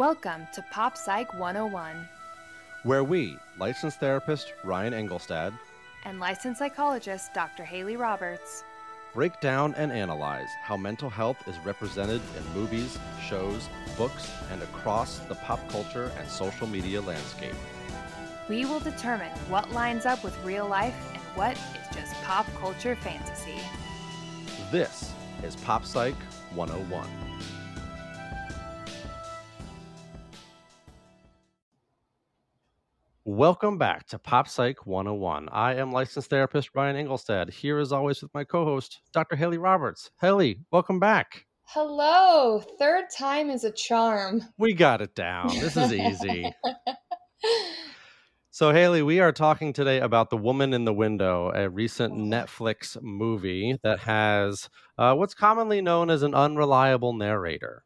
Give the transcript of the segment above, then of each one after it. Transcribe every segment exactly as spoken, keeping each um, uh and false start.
Welcome to Pop Psych one oh one, where we, licensed therapist Ryan Engelstad and licensed psychologist Doctor Haley Roberts, break down and analyze how mental health is represented in movies, shows, books, and across the pop culture and social media landscape. We will determine what lines up with real life and what is just pop culture fantasy. This is Pop Psych one oh one. Welcome back to Pop Psych one oh one. I am licensed therapist Brian Engelstad, here as always with my co-host, Doctor Haley Roberts. Haley, welcome back. Hello. Third time is a charm. We got it down. This is easy. So, Haley, we are talking today about The Woman in the Window, a recent Netflix movie that has uh, what's commonly known as an unreliable narrator.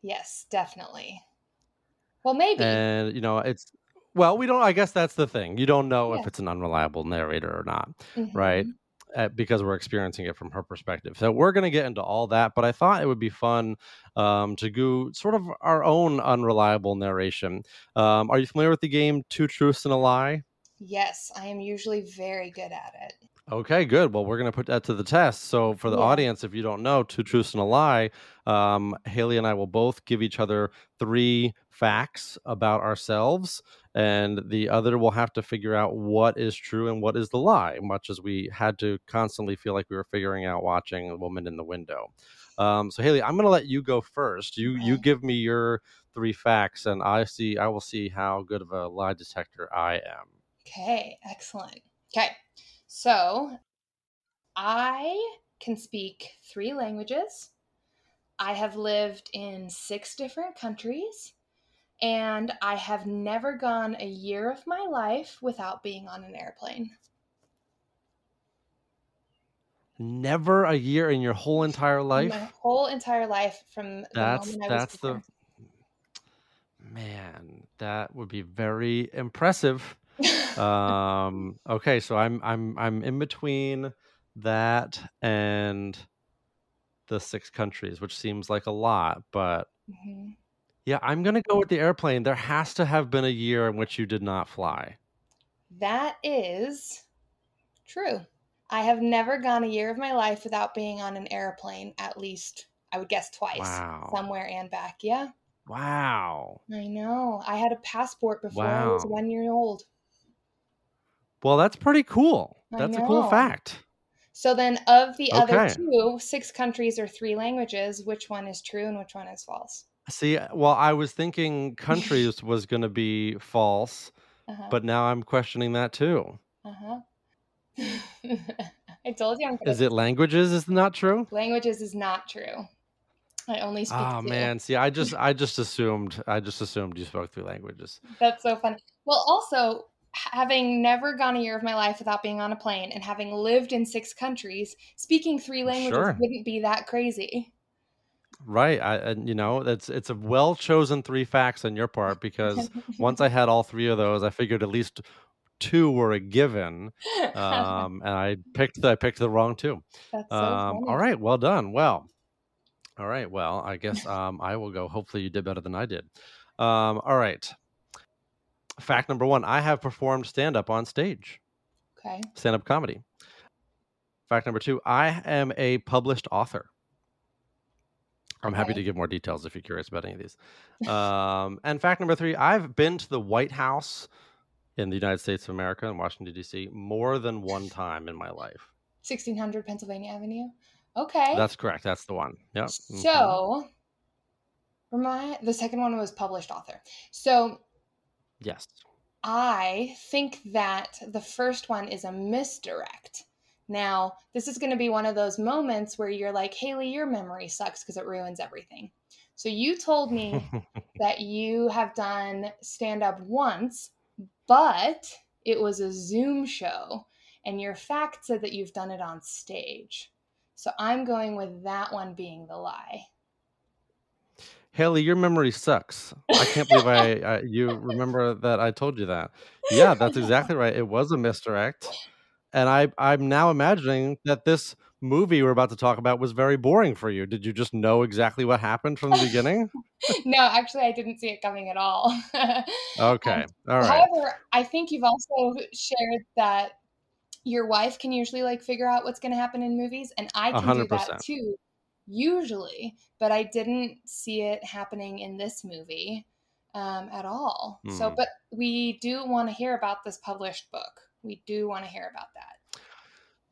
Yes, definitely. Well, maybe. And, you know, it's... Well, we don't, I guess that's the thing. You don't know yeah. if it's an unreliable narrator or not, mm-hmm. right? Uh, because we're experiencing it from her perspective. So we're going to get into all that, but I thought it would be fun um, to go sort of our own unreliable narration. Um, are you familiar with the game Two Truths and a Lie? Yes, I am usually very good at it. Okay, good. Well, we're going to put that to the test. So for the yeah. audience, if you don't know, Two Truths and a Lie, um, Haley and I will both give each other three facts about ourselves, and the other will have to figure out what is true and what is the lie, much as we had to constantly feel like we were figuring out watching The Woman in the Window. Um, so, Haley, I'm going to let you go first. You, okay. you give me your three facts, and I see I will see how good of a lie detector I am. Okay, excellent. Okay. So, I can speak three languages, I have lived in six different countries, and I have never gone a year of my life without being on an airplane. Never a year in your whole entire life? My whole entire life from that's, the moment I that's was born. The... Man, that would be very impressive. um okay so I'm I'm I'm in between that and the six countries, which seems like a lot, but mm-hmm. yeah I'm gonna go with the airplane. There has to have been a year in which you did not fly. That is true. I have never gone a year of my life without being on an airplane, at least I would guess twice. Wow. Somewhere and back. Yeah. Wow. I know. I had a passport before wow. I was one year old. Well, that's pretty cool. That's a cool fact. So then of the okay. other two, six countries or three languages, which one is true and which one is false? See, well, I was thinking countries was going to be false, uh-huh. but now I'm questioning that too. Uh-huh. I told you I'm gonna... Is it languages is not true? Languages is not true. I only speak Oh two. Man, see, I just I just assumed I just assumed you spoke three languages. That's so funny. Well, also, having never gone a year of my life without being on a plane and having lived in six countries, speaking three languages sure. wouldn't be that crazy. Right. I, and you know, that's it's a well chosen three facts on your part, because once I had all three of those, I figured at least two were a given. Um, and I picked the, I picked the wrong two. That's so um, funny. All right. Well done. Well, all right. Well, I guess um, I will go. Hopefully you did better than I did. Um, all right. Fact number one, I have performed stand-up on stage. Okay. Stand-up comedy. Fact number two, I am a published author. I'm okay. happy to give more details if you're curious about any of these. Um, and fact number three, I've been to the White House in the United States of America in Washington, D C more than one time in my life. sixteen hundred Pennsylvania Avenue. Okay. That's correct. That's the one. Yep. So, remind, the second one was published author. So... Yes. I think that the first one is a misdirect. Now, this is going to be one of those moments where you're like, Haley, your memory sucks because it ruins everything. So you told me that you have done stand-up once, but it was a Zoom show, and your fact said that you've done it on stage. So I'm going with that one being the lie. Haley, your memory sucks. I can't believe I, I you remember that I told you that. Yeah, that's exactly right. It was a misdirect. And I, I'm now imagining that this movie we're about to talk about was very boring for you. Did you just know exactly what happened from the beginning? No, actually, I didn't see it coming at all. Okay. Um, all right. However, I think you've also shared that your wife can usually like figure out what's going to happen in movies, and I can one hundred percent do that too, usually, but I didn't see it happening in this movie um, at all. Mm. So, but we do want to hear about this published book. We do want to hear about that.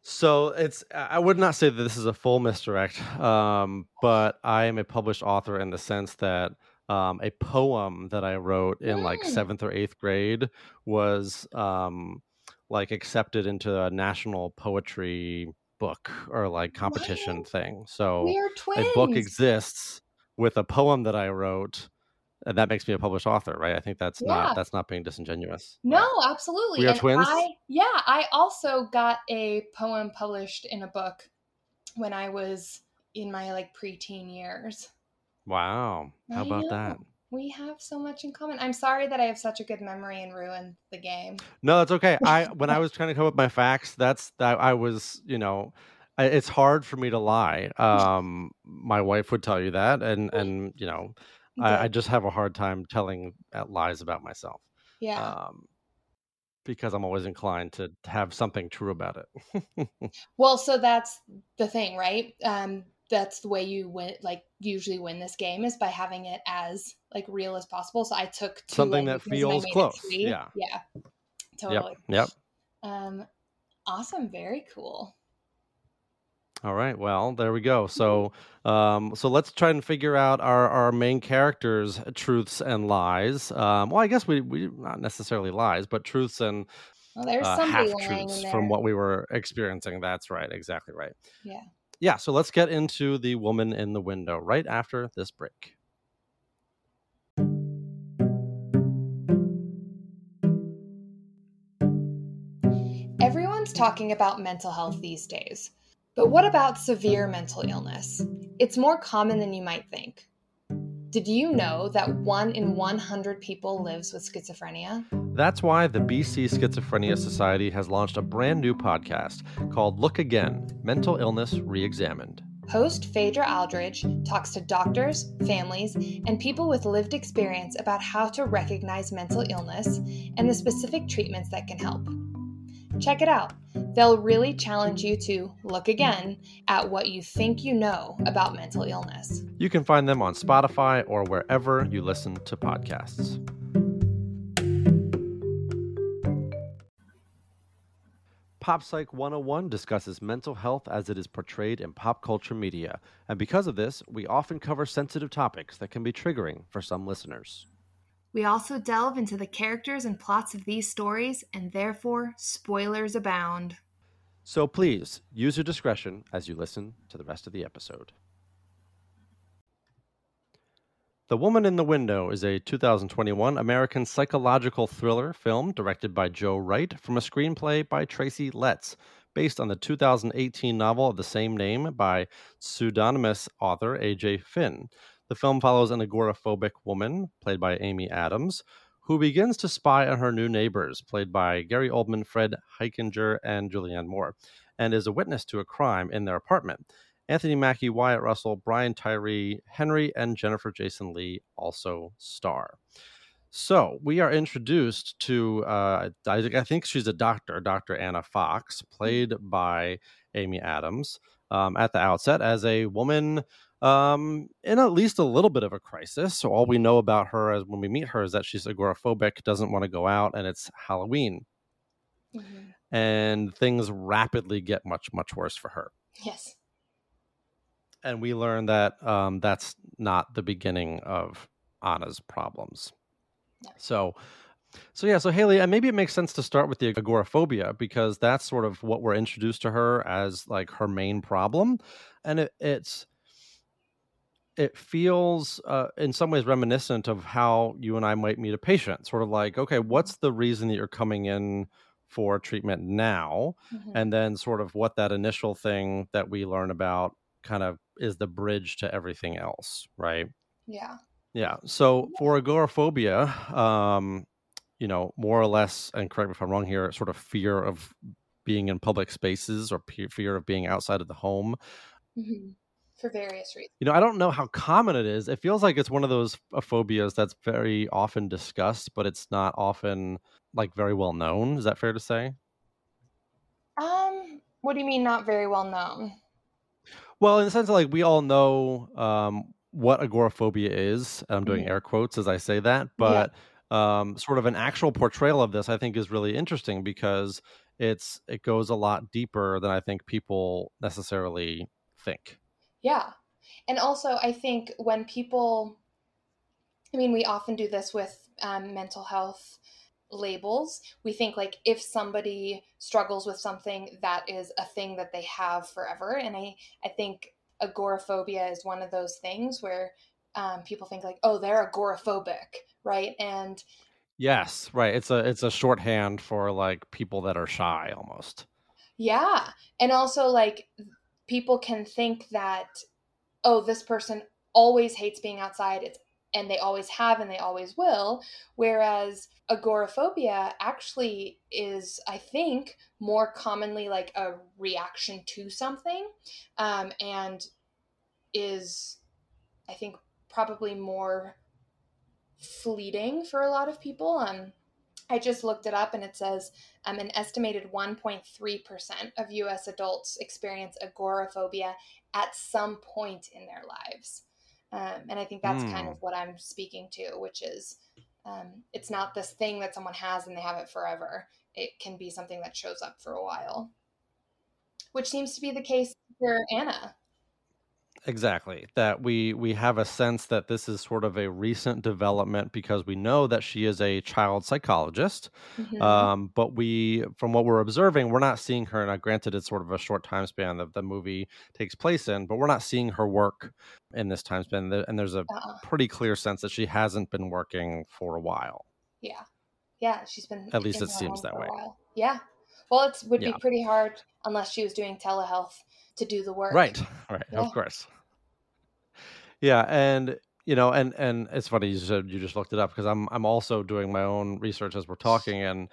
So it's, I would not say that this is a full misdirect, um, but I am a published author in the sense that um, a poem that I wrote in mm. like seventh or eighth grade was um, like accepted into a national poetry book or like competition what? thing. So a book exists with a poem that I wrote, and that makes me a published author, right? I think that's yeah. not that's not being disingenuous. No, right? Absolutely. We are and twins. I, yeah, I also got a poem published in a book when I was in my like preteen years. Wow, how I about know. that? We have so much in common. I'm sorry that I have such a good memory and ruined the game. No, that's okay. I when I was trying to come up with my facts, that's I, I was, you know. It's hard for me to lie. Um, my wife would tell you that, and and you know. I, I just have a hard time telling lies about myself. Yeah. Um, because I'm always inclined to have something true about it. Well, so that's the thing, right? Um, that's the way you win, like usually win this game is by having it as like real as possible. So I took two something that feels close. Yeah. Yeah. Totally. Yep. Yep. Um, awesome. Very cool. All right. Well, there we go. So, um, so let's try and figure out our, our main characters' truths and lies. Um, well, I guess we, we not necessarily lies, but truths and well, there's uh, half truths from what we were experiencing. That's right. Exactly right. Yeah. Yeah. So let's get into The Woman in the Window right after this break. Everyone's talking about mental health these days. But what about severe mental illness? It's more common than you might think. Did you know that one in one hundred people lives with schizophrenia? That's why the B C Schizophrenia Society has launched a brand new podcast called Look Again: Mental Illness Reexamined. Host Phaedra Aldridge talks to doctors, families, and people with lived experience about how to recognize mental illness and the specific treatments that can help. Check it out. They'll really challenge you to look again at what you think you know about mental illness. You can find them on Spotify or wherever you listen to podcasts. Pop Psych one oh one discusses mental health as it is portrayed in pop culture media. And because of this, we often cover sensitive topics that can be triggering for some listeners. We also delve into the characters and plots of these stories, and therefore, spoilers abound. So please, use your discretion as you listen to the rest of the episode. The Woman in the Window is a two thousand twenty-one American psychological thriller film directed by Joe Wright from a screenplay by Tracy Letts, based on the two thousand eighteen novel of the same name by pseudonymous author A J. Finn. The film follows an agoraphobic woman, played by Amy Adams, who begins to spy on her new neighbors, played by Gary Oldman, Fred Heikinger, and Julianne Moore, and is a witness to a crime in their apartment. Anthony Mackie, Wyatt Russell, Brian Tyree Henry, and Jennifer Jason Lee also star. So we are introduced to, uh, I think she's a doctor, Doctor Anna Fox, played by Amy Adams, um, at the outset as a woman Um, in at least a little bit of a crisis. So all we know about her as when we meet her is that she's agoraphobic, doesn't want to go out, and it's Halloween. Mm-hmm. And things rapidly get much, much worse for her. Yes. And we learn that um, that's not the beginning of Anna's problems. No. So, so yeah, so Haley, and maybe it makes sense to start with the agoraphobia, because that's sort of what we're introduced to her as, like, her main problem. And it, it's... It feels uh, in some ways reminiscent of how you and I might meet a patient, sort of like, okay, what's the reason that you're coming in for treatment now? Mm-hmm. And then sort of what that initial thing that we learn about kind of is the bridge to everything else, right? Yeah. Yeah. So for agoraphobia, um, you know, more or less, and correct me if I'm wrong here, sort of fear of being in public spaces or fear of being outside of the home. Mm-hmm. For various reasons. You know, I don't know how common it is. It feels like it's one of those phobias that's very often discussed, but it's not often like very well known. Is that fair to say? Um, what do you mean not very well known? Well, in the sense of like, we all know um, what agoraphobia is. And I'm doing mm-hmm. air quotes as I say that, but yeah. um, sort of an actual portrayal of this, I think, is really interesting because it's it goes a lot deeper than I think people necessarily think. Yeah. And also, I think when people, I mean, we often do this with um, mental health labels. We think like if somebody struggles with something, that is a thing that they have forever. And I, I think agoraphobia is one of those things where um, people think like, oh, they're agoraphobic, right? And yes, right. It's a it's a shorthand for like people that are shy almost. Yeah. And also like people can think that, oh, this person always hates being outside, it's, and they always have and they always will, whereas agoraphobia actually is, I think, more commonly like a reaction to something, um, and is, I think, probably more fleeting for a lot of people. Um, I just looked it up and it says um, an estimated one point three percent of U S adults experience agoraphobia at some point in their lives. Um, and I think that's mm. kind of what I'm speaking to, which is um, it's not this thing that someone has and they have it forever. It can be something that shows up for a while, which seems to be the case for Anna. Exactly. That we we have a sense that this is sort of a recent development because we know that she is a child psychologist. Mm-hmm. Um, but we, from what we're observing, we're not seeing her. Now, granted, it's sort of a short time span that the movie takes place in, but we're not seeing her work in this time span. And there's a uh-uh. pretty clear sense that she hasn't been working for a while. Yeah. Yeah. She's been. At least it seems that way. Yeah. Well, it would yeah. be pretty hard unless she was doing telehealth to do the work. Right. Right. Yeah. Of course. Yeah. And, you know, and, and it's funny you said you just looked it up because I'm, I'm also doing my own research as we're talking. And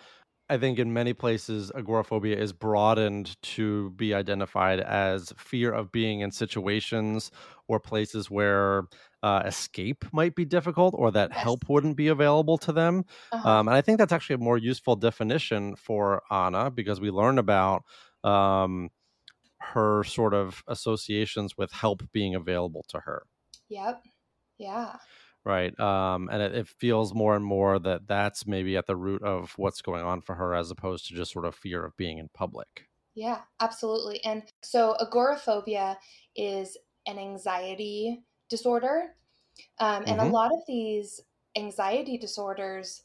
I think in many places, agoraphobia is broadened to be identified as fear of being in situations or places where uh, escape might be difficult or that yes. help wouldn't be available to them. Uh-huh. Um, and I think that's actually a more useful definition for Anna because we learn about, um, her sort of associations with help being available to her. Yep. Yeah. Right. Um, and it, it feels more and more that that's maybe at the root of what's going on for her as opposed to just sort of fear of being in public. Yeah, absolutely. And so agoraphobia is an anxiety disorder. Um, and mm-hmm. a lot of these anxiety disorders,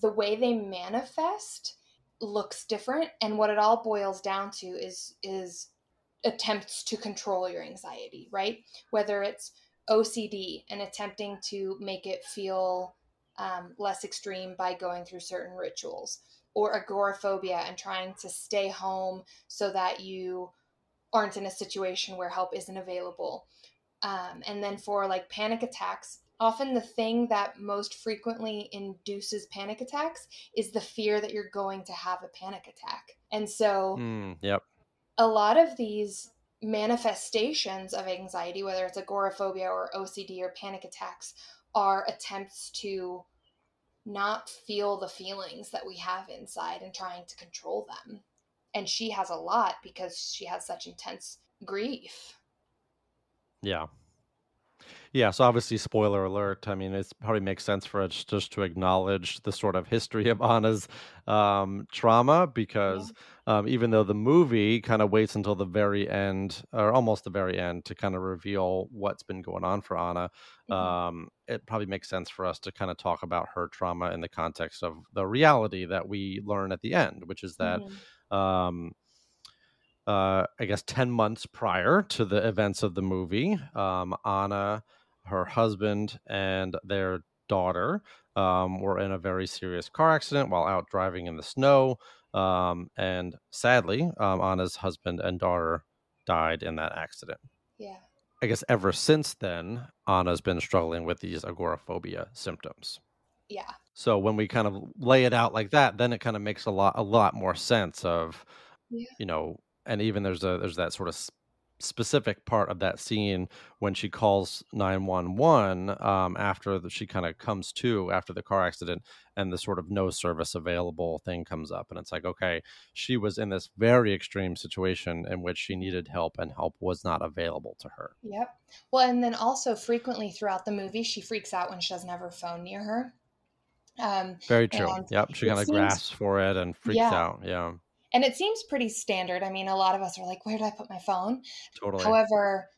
the way they manifest looks different. And what it all boils down to is is attempts to control your anxiety, right? Whether it's O C D and attempting to make it feel um, less extreme by going through certain rituals, or agoraphobia and trying to stay home so that you aren't in a situation where help isn't available. Um, and then for like panic attacks, often the thing that most frequently induces panic attacks is the fear that you're going to have a panic attack. And so mm, yep. a lot of these manifestations of anxiety, whether it's agoraphobia or O C D or panic attacks, are attempts to not feel the feelings that we have inside and trying to control them. And she has a lot because she has such intense grief. Yeah. Yeah. So obviously, spoiler alert. I mean, it probably makes sense for us just to acknowledge the sort of history of Anna's um, trauma because... Yeah. Um, even though the movie kind of waits until the very end or almost the very end to kind of reveal what's been going on for Anna, mm-hmm. um, it probably makes sense for us to kind of talk about her trauma in the context of the reality that we learn at the end, which is that, mm-hmm. um, uh, I guess, ten months prior to the events of the movie, um, Anna, her husband, and their daughter um, were in a very serious car accident while out driving in the snow. Um, and sadly, um, Anna's husband and daughter died in that accident. Yeah. I guess ever since then, Anna's been struggling with these agoraphobia symptoms. Yeah. So when we kind of lay it out like that, then it kind of makes a lot, a lot more sense of yeah. you know, and even there's a there's that sort of sp- specific part of that scene when she calls nine one one um, after the, she kind of comes to after the car accident, and the sort of no service available thing comes up, and it's like, okay, she was in this very extreme situation in which she needed help and help was not available to her. Yep. Well, and then also frequently throughout the movie, she freaks out when she doesn't have her phone near her. Um, very true. Yep. She kind of grasps for it and freaks yeah. out. Yeah. And it seems pretty standard. I mean, a lot of us are like, where did I put my phone? Totally. However,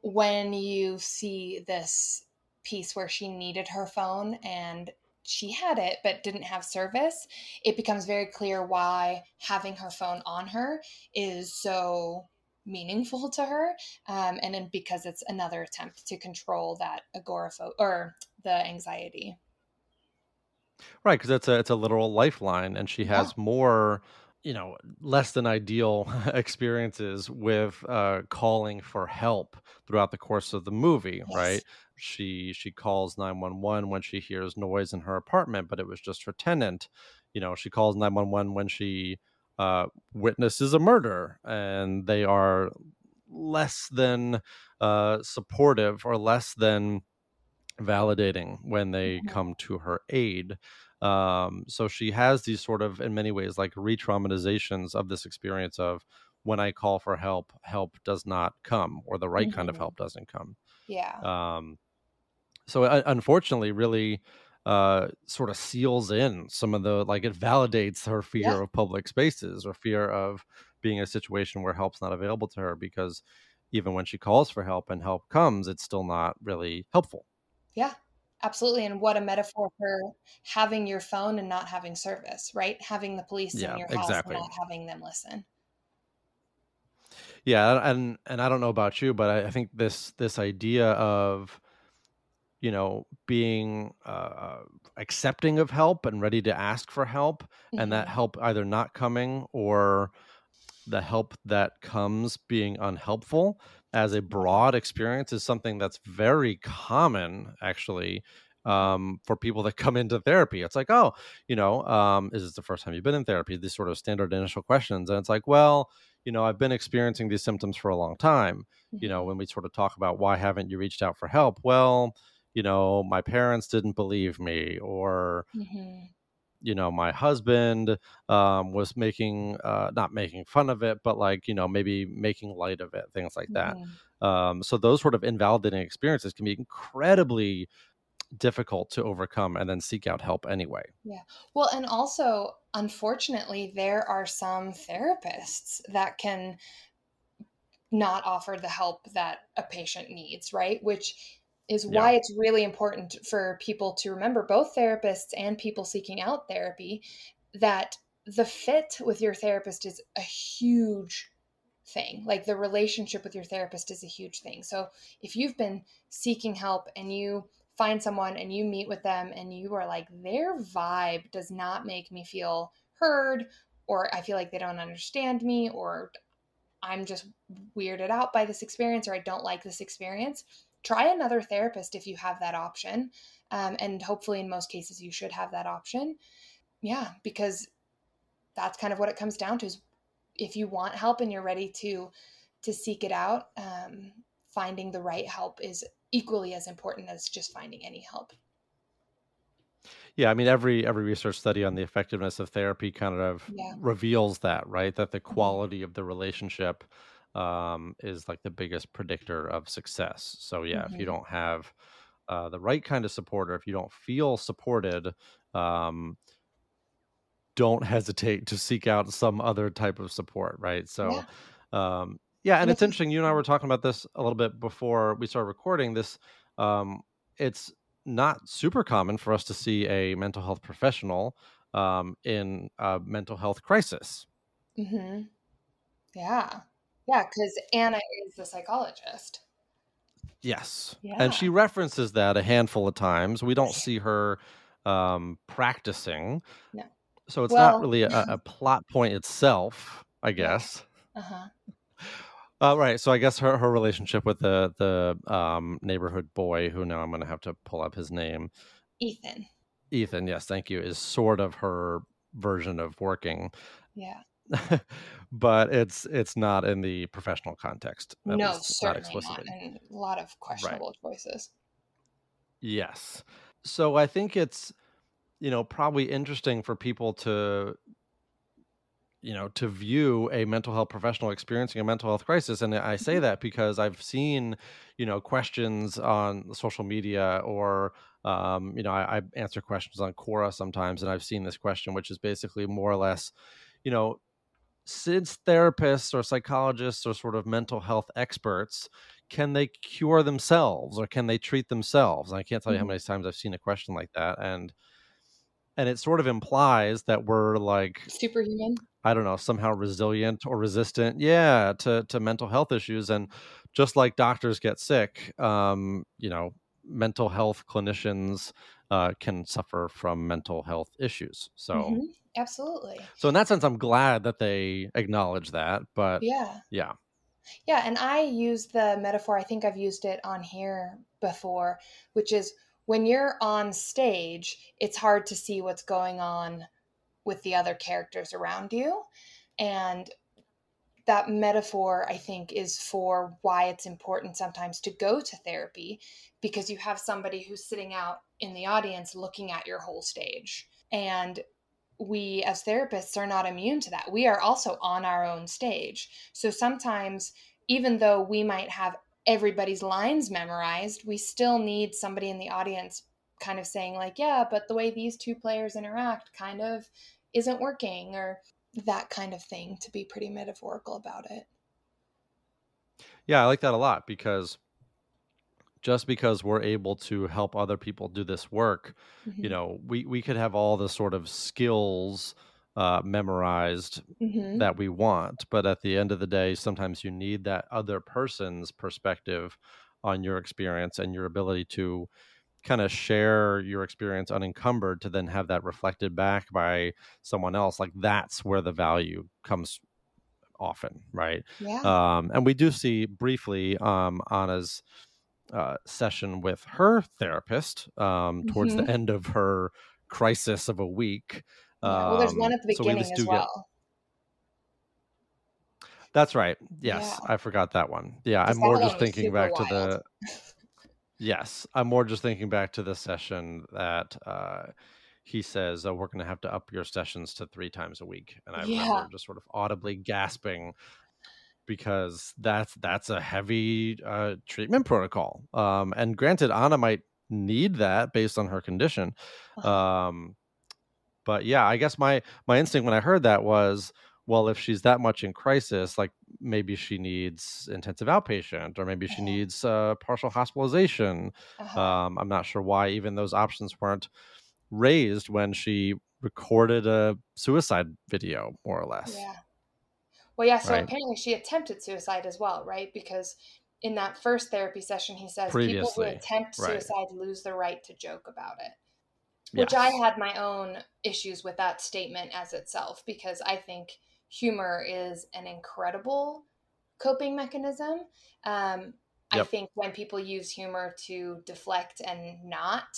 when you see this piece where she needed her phone and she had it but didn't have service, it becomes very clear why having her phone on her is so meaningful to her. Um, and then because it's another attempt to control that agoraphobia or the anxiety. Right, because it's a, it's a literal lifeline, and she has yeah. more... you know, less than ideal experiences with uh, calling for help throughout the course of the movie, yes. right? She she calls nine one one when she hears noise in her apartment, but it was just her tenant. You know, she calls nine one one when she uh, witnesses a murder, and they are less than uh, supportive or less than validating when they mm-hmm. come to her aid. Um, so she has these sort of, in many ways, like re-traumatizations of this experience of when I call for help, help does not come, or the right mm-hmm. kind of help doesn't come. Yeah. Um, so uh, unfortunately, really, uh, sort of seals in some of the, like, it validates her fear yeah. of public spaces or fear of being in a situation where help's not available to her, because even when she calls for help and help comes, it's still not really helpful. Yeah. Absolutely. And what a metaphor for having your phone and not having service, right? Having the police yeah, in your house exactly. and not having them listen. Yeah. And and I don't know about you, but I, I think this this idea of, you know, being uh, accepting of help and ready to ask for help, mm-hmm. and that help either not coming or the help that comes being unhelpful as a broad experience is something that's very common, actually, um, for people that come into therapy. It's like, oh, you know, um, is this the first time you've been in therapy? These sort of standard initial questions. And it's like, well, you know, I've been experiencing these symptoms for a long time. You know, when we sort of talk about why haven't you reached out for help? Well, you know, my parents didn't believe me, or... Mm-hmm. you know, my husband um, was making, uh, not making fun of it, but like, you know, maybe making light of it, things like that. Mm-hmm. Um, so those sort of invalidating experiences can be incredibly difficult to overcome and then seek out help anyway. Yeah. Well, and also, unfortunately, there are some therapists that can not offer the help that a patient needs, right? Which is why yeah. it's really important for people to remember, both therapists and people seeking out therapy, that the fit with your therapist is a huge thing. Like, the relationship with your therapist is a huge thing. So if you've been seeking help and you find someone and you meet with them and you are like, their vibe does not make me feel heard, or I feel like they don't understand me, or I'm just weirded out by this experience, or I don't like this experience, try another therapist if you have that option. Um, and hopefully in most cases you should have that option. Yeah, because that's kind of what it comes down to, is if you want help and you're ready to to seek it out, um, finding the right help is equally as important as just finding any help. Yeah, I mean, every every research study on the effectiveness of therapy kind of yeah. reveals that, right? That the quality of the relationship um, is like the biggest predictor of success. So yeah, mm-hmm. if you don't have, uh, the right kind of support, or if you don't feel supported, um, don't hesitate to seek out some other type of support. Right. So, yeah. um, yeah. And, and it's interesting. You and I were talking about this a little bit before we started recording this. Um, it's not super common for us to see a mental health professional, um, in a mental health crisis. Mm-hmm. Yeah. Yeah, because Anna is the psychologist. Yes. Yeah. And she references that a handful of times. We don't see her um, practicing. No. So it's well, not really a, a plot point itself, I guess. Uh-huh. Uh, right. So I guess her, her relationship with the, the um, neighborhood boy, who now I'm going to have to pull up his name. Ethan. Ethan, yes, thank you, is sort of her version of working. Yeah. but it's it's not in the professional context. No, certainly not, not, and a lot of questionable right. choices. Yes. So I think it's, you know, probably interesting for people to, you know, to view a mental health professional experiencing a mental health crisis. And I say that because I've seen, you know, questions on social media or, um, you know, I, I answer questions on Quora sometimes. And I've seen this question, which is basically more or less, you know, since therapists or psychologists or sort of mental health experts, can they cure themselves or can they treat themselves? And I can't tell you how many times I've seen a question like that. And, and it sort of implies that we're like superhuman, I don't know, somehow resilient or resistant. Yeah. To, to mental health issues. And just like doctors get sick, um, you know, mental health clinicians uh, can suffer from mental health issues. So mm-hmm. absolutely. So in that sense, I'm glad that they acknowledge that, but yeah, yeah. Yeah. And I use the metaphor, I think I've used it on here before, which is when you're on stage, it's hard to see what's going on with the other characters around you. And that metaphor, I think, is for why it's important sometimes to go to therapy, because you have somebody who's sitting out in the audience looking at your whole stage. And we as therapists are not immune to that. We are also on our own stage. So sometimes, even though we might have everybody's lines memorized, we still need somebody in the audience kind of saying like, yeah, but the way these two players interact kind of isn't working, or that kind of thing, to be pretty metaphorical about it. Yeah, I like that a lot, because just because we're able to help other people do this work, mm-hmm. you know, we, we could have all the sort of skills uh, memorized mm-hmm. that we want. But at the end of the day, sometimes you need that other person's perspective on your experience and your ability to kind of share your experience unencumbered, to then have that reflected back by someone else. Like, that's where the value comes often, right? Yeah. Um, and we do see briefly um, Anna's Uh, session with her therapist um, towards mm-hmm. the end of her crisis of a week. Um, yeah, well, there's one at the beginning so as well. Get... That's right. Yes, yeah. I forgot that one. Yeah, I'm more just thinking back wild. to the... yes, I'm more just thinking back to the session that uh, he says, oh, we're going to have to up your sessions to three times a week. And I yeah. remember just sort of audibly gasping, because that's that's a heavy uh, treatment protocol. Um, and granted, Anna might need that based on her condition. Um, but yeah, I guess my my instinct when I heard that was, well, if she's that much in crisis, like maybe she needs intensive outpatient, or maybe she needs uh, partial hospitalization. Uh-huh. Um, I'm not sure why even those options weren't raised when she recorded a suicide video, more or less. Yeah. Well, yeah, so right. apparently she attempted suicide as well, right? Because in that first therapy session, he says Previously. people who attempt suicide right. lose the right to joke about it, yes. which I had my own issues with that statement as itself, because I think humor is an incredible coping mechanism. Um, yep. I think when people use humor to deflect and not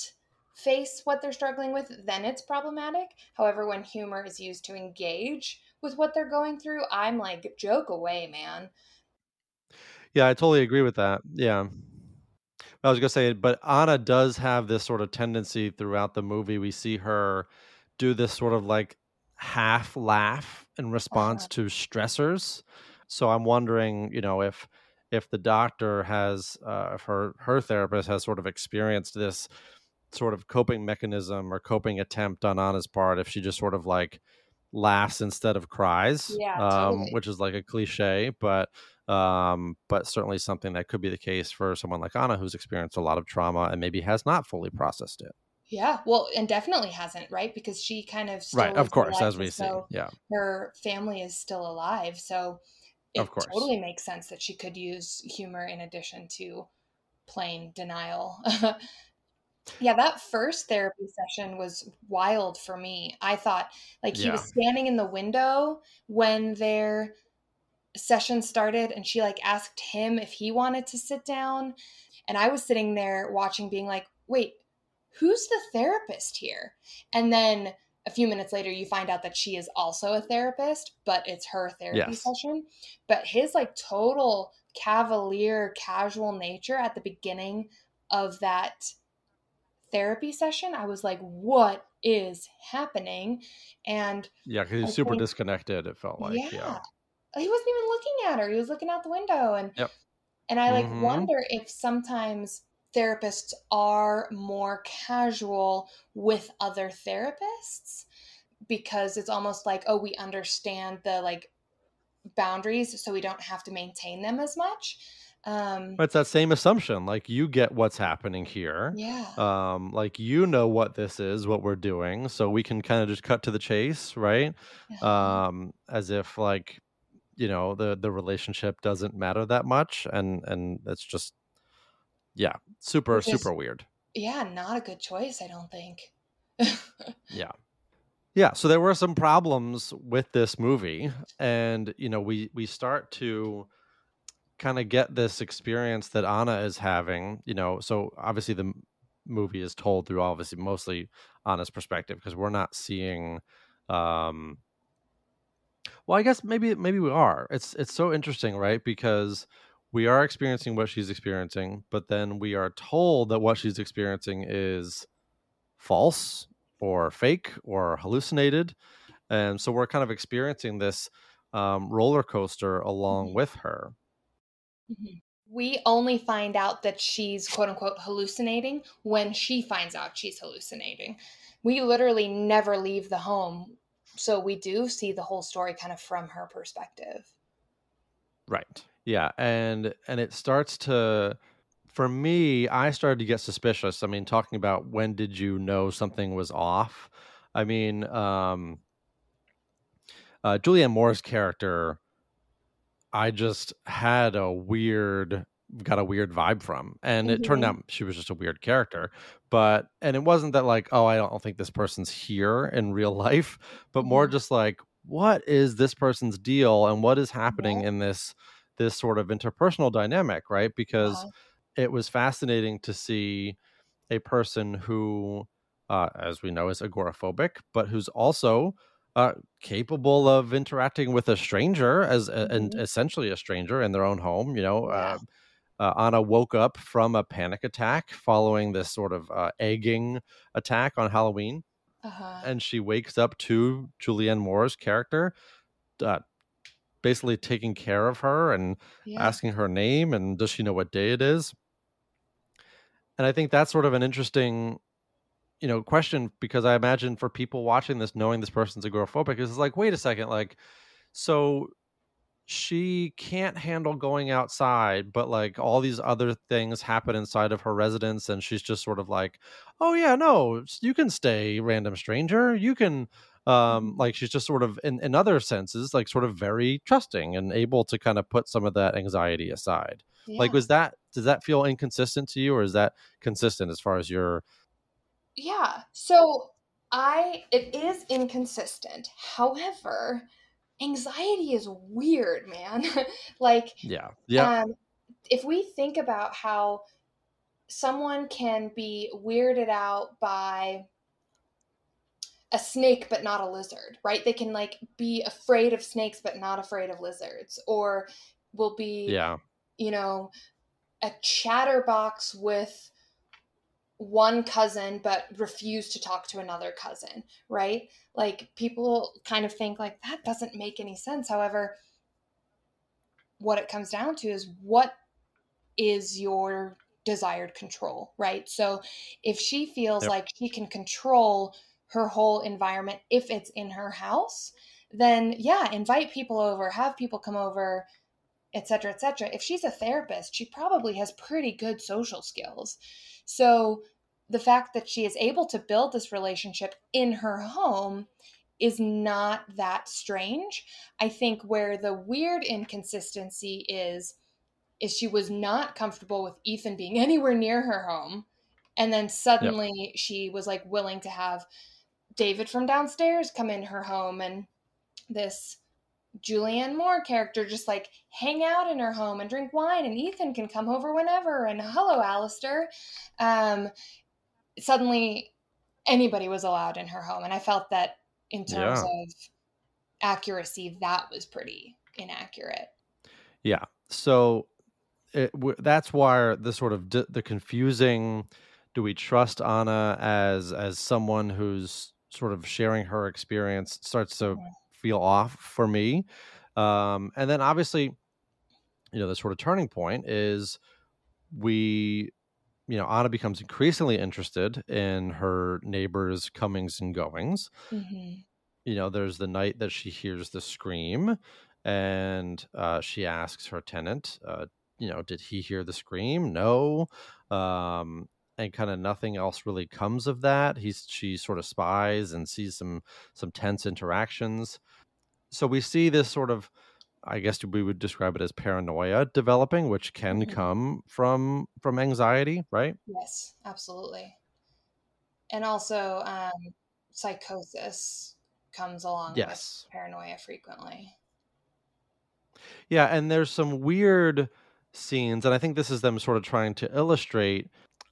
face what they're struggling with, then it's problematic. However, when humor is used to engage with what they're going through, I'm like, joke away, man. Yeah, I totally agree with that. Yeah. I was going to say, but Anna does have this sort of tendency throughout the movie. We see her do this sort of like half laugh in response uh-huh. to stressors. So I'm wondering, you know, if if the doctor has, uh, if her, her therapist has sort of experienced this sort of coping mechanism or coping attempt on Anna's part, if she just sort of like laughs instead of cries, yeah, totally. um, which is like a cliche, but um, but certainly something that could be the case for someone like Anna, who's experienced a lot of trauma and maybe has not fully processed it. Yeah, well, and definitely hasn't, right? Because she kind of still right, of course, as we see, yeah, her family is still alive, so it of course. totally makes sense that she could use humor in addition to plain denial. Yeah, that first therapy session was wild for me. I thought, like, he yeah. was standing in the window when their session started, and she, like, asked him if he wanted to sit down. And I was sitting there watching, being like, wait, who's the therapist here? And then a few minutes later, you find out that she is also a therapist, but it's her therapy yes. session. But his like total cavalier, casual nature at the beginning of that therapy session, I was like, what is happening? And yeah, because he's super think, disconnected, it felt like. Yeah, yeah. He wasn't even looking at her. He was looking out the window. And yep. and I like mm-hmm. wonder if sometimes therapists are more casual with other therapists because it's almost like, oh, we understand the like boundaries, so we don't have to maintain them as much. Um, but it's that same assumption. Like, you get what's happening here. Yeah. Um, like, you know what this is, what we're doing. So we can kind of just cut to the chase, right? Uh-huh. Um, as if like, you know, the, the relationship doesn't matter that much. And, and that's just, yeah, super, just, super weird. Yeah. Not a good choice, I don't think. Yeah. Yeah. So there were some problems with this movie, and, you know, we, we start to kind of get this experience that Anna is having, you know. So obviously the m- movie is told through obviously mostly Anna's perspective, because we're not seeing um well I guess maybe maybe we are. It's it's so interesting, right? Because we are experiencing what she's experiencing, but then we are told that what she's experiencing is false or fake or hallucinated, and so we're kind of experiencing this um roller coaster along mm-hmm. with her. We only find out that she's quote unquote hallucinating when she finds out she's hallucinating. We literally never leave the home. So we do see the whole story kind of from her perspective. Right. Yeah. And, and it starts to, for me, I started to get suspicious. I mean, talking about when did you know something was off? I mean, um, uh, Julianne Moore's character, I just had a weird, got a weird vibe from, and mm-hmm. it turned out she was just a weird character, but, and it wasn't that like, oh, I don't think this person's here in real life, but mm-hmm. more just like, what is this person's deal? And what is happening mm-hmm. in this, this sort of interpersonal dynamic, right? Because wow. it was fascinating to see a person who, uh, as we know, is agoraphobic, but who's also Uh, capable of interacting with a stranger as a, mm-hmm. and essentially a stranger in their own home. You know, yeah. uh, uh, Anna woke up from a panic attack following this sort of uh, egging attack on Halloween. Uh-huh. And she wakes up to Julianne Moore's character uh, basically taking care of her and yeah. asking her name and does she know what day it is? And I think that's sort of an interesting, you know, question, because I imagine for people watching this, knowing this person's agoraphobic, is like, wait a second, like, so she can't handle going outside, but like all these other things happen inside of her residence, and she's just sort of like, oh yeah, no, you can stay, random stranger, you can, um, like she's just sort of in, in other senses, like sort of very trusting and able to kind of put some of that anxiety aside. Yeah. Like, was that, does that feel inconsistent to you, or is that consistent as far as your? Yeah. So I, it is inconsistent. However, anxiety is weird, man. Like, yeah. Yeah. Um, if we think about how someone can be weirded out by a snake, but not a lizard, right? They can like be afraid of snakes, but not afraid of lizards, or will be, yeah. you know, a chatterbox with one cousin but refuse to talk to another cousin, right? Like, people kind of think like that doesn't make any sense. However, what it comes down to is what is your desired control, right? So if she feels yep. like she can control her whole environment, if it's in her house, then yeah, invite people over, have people come over, etc., et cetera. If she's a therapist, she probably has pretty good social skills. So the fact that she is able to build this relationship in her home is not that strange. I think where the weird inconsistency is, is she was not comfortable with Ethan being anywhere near her home. And then suddenly yep. she was like willing to have David from downstairs come in her home, and this Julianne Moore character just like hang out in her home and drink wine, and Ethan can come over whenever, and hello Alistair. Um, suddenly anybody was allowed in her home. And I felt that in terms yeah. of accuracy, that was pretty inaccurate. Yeah. So it, w- that's why the sort of d- the confusing, do we trust Anna as, as someone who's sort of sharing her experience, starts to yeah. feel off for me. Um, and then obviously, you know, the sort of turning point is we, you know, Anna becomes increasingly interested in her neighbors' comings and goings. Mm-hmm. You know, there's the night that she hears the scream and uh, she asks her tenant, uh, you know, did he hear the scream? No. Um, and kind of nothing else really comes of that. He's, she sort of spies and sees some, some tense interactions. So we see this sort of, I guess we would describe it as paranoia developing, which can mm-hmm. come from from anxiety, right? Yes, absolutely. And also um, psychosis comes along yes. with paranoia frequently. Yeah, and there's some weird scenes, and I think this is them sort of trying to illustrate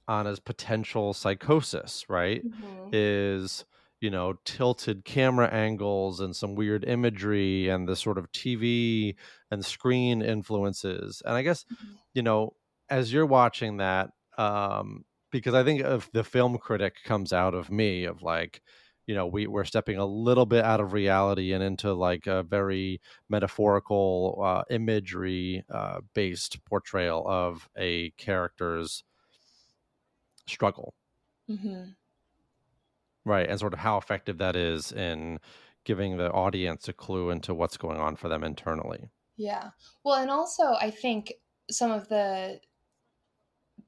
Anna's potential psychosis, right? Mm-hmm. Is... you know, tilted camera angles and some weird imagery and the sort of T V and screen influences. And I guess, mm-hmm. you know, as you're watching that, um, because I think if the film critic comes out of me of like, you know, we, we're stepping a little bit out of reality and into like a very metaphorical uh, imagery uh, based portrayal of a character's struggle. Mm-hmm. Right, and sort of how effective that is in giving the audience a clue into what's going on for them internally. Yeah. Well, and also I think some of the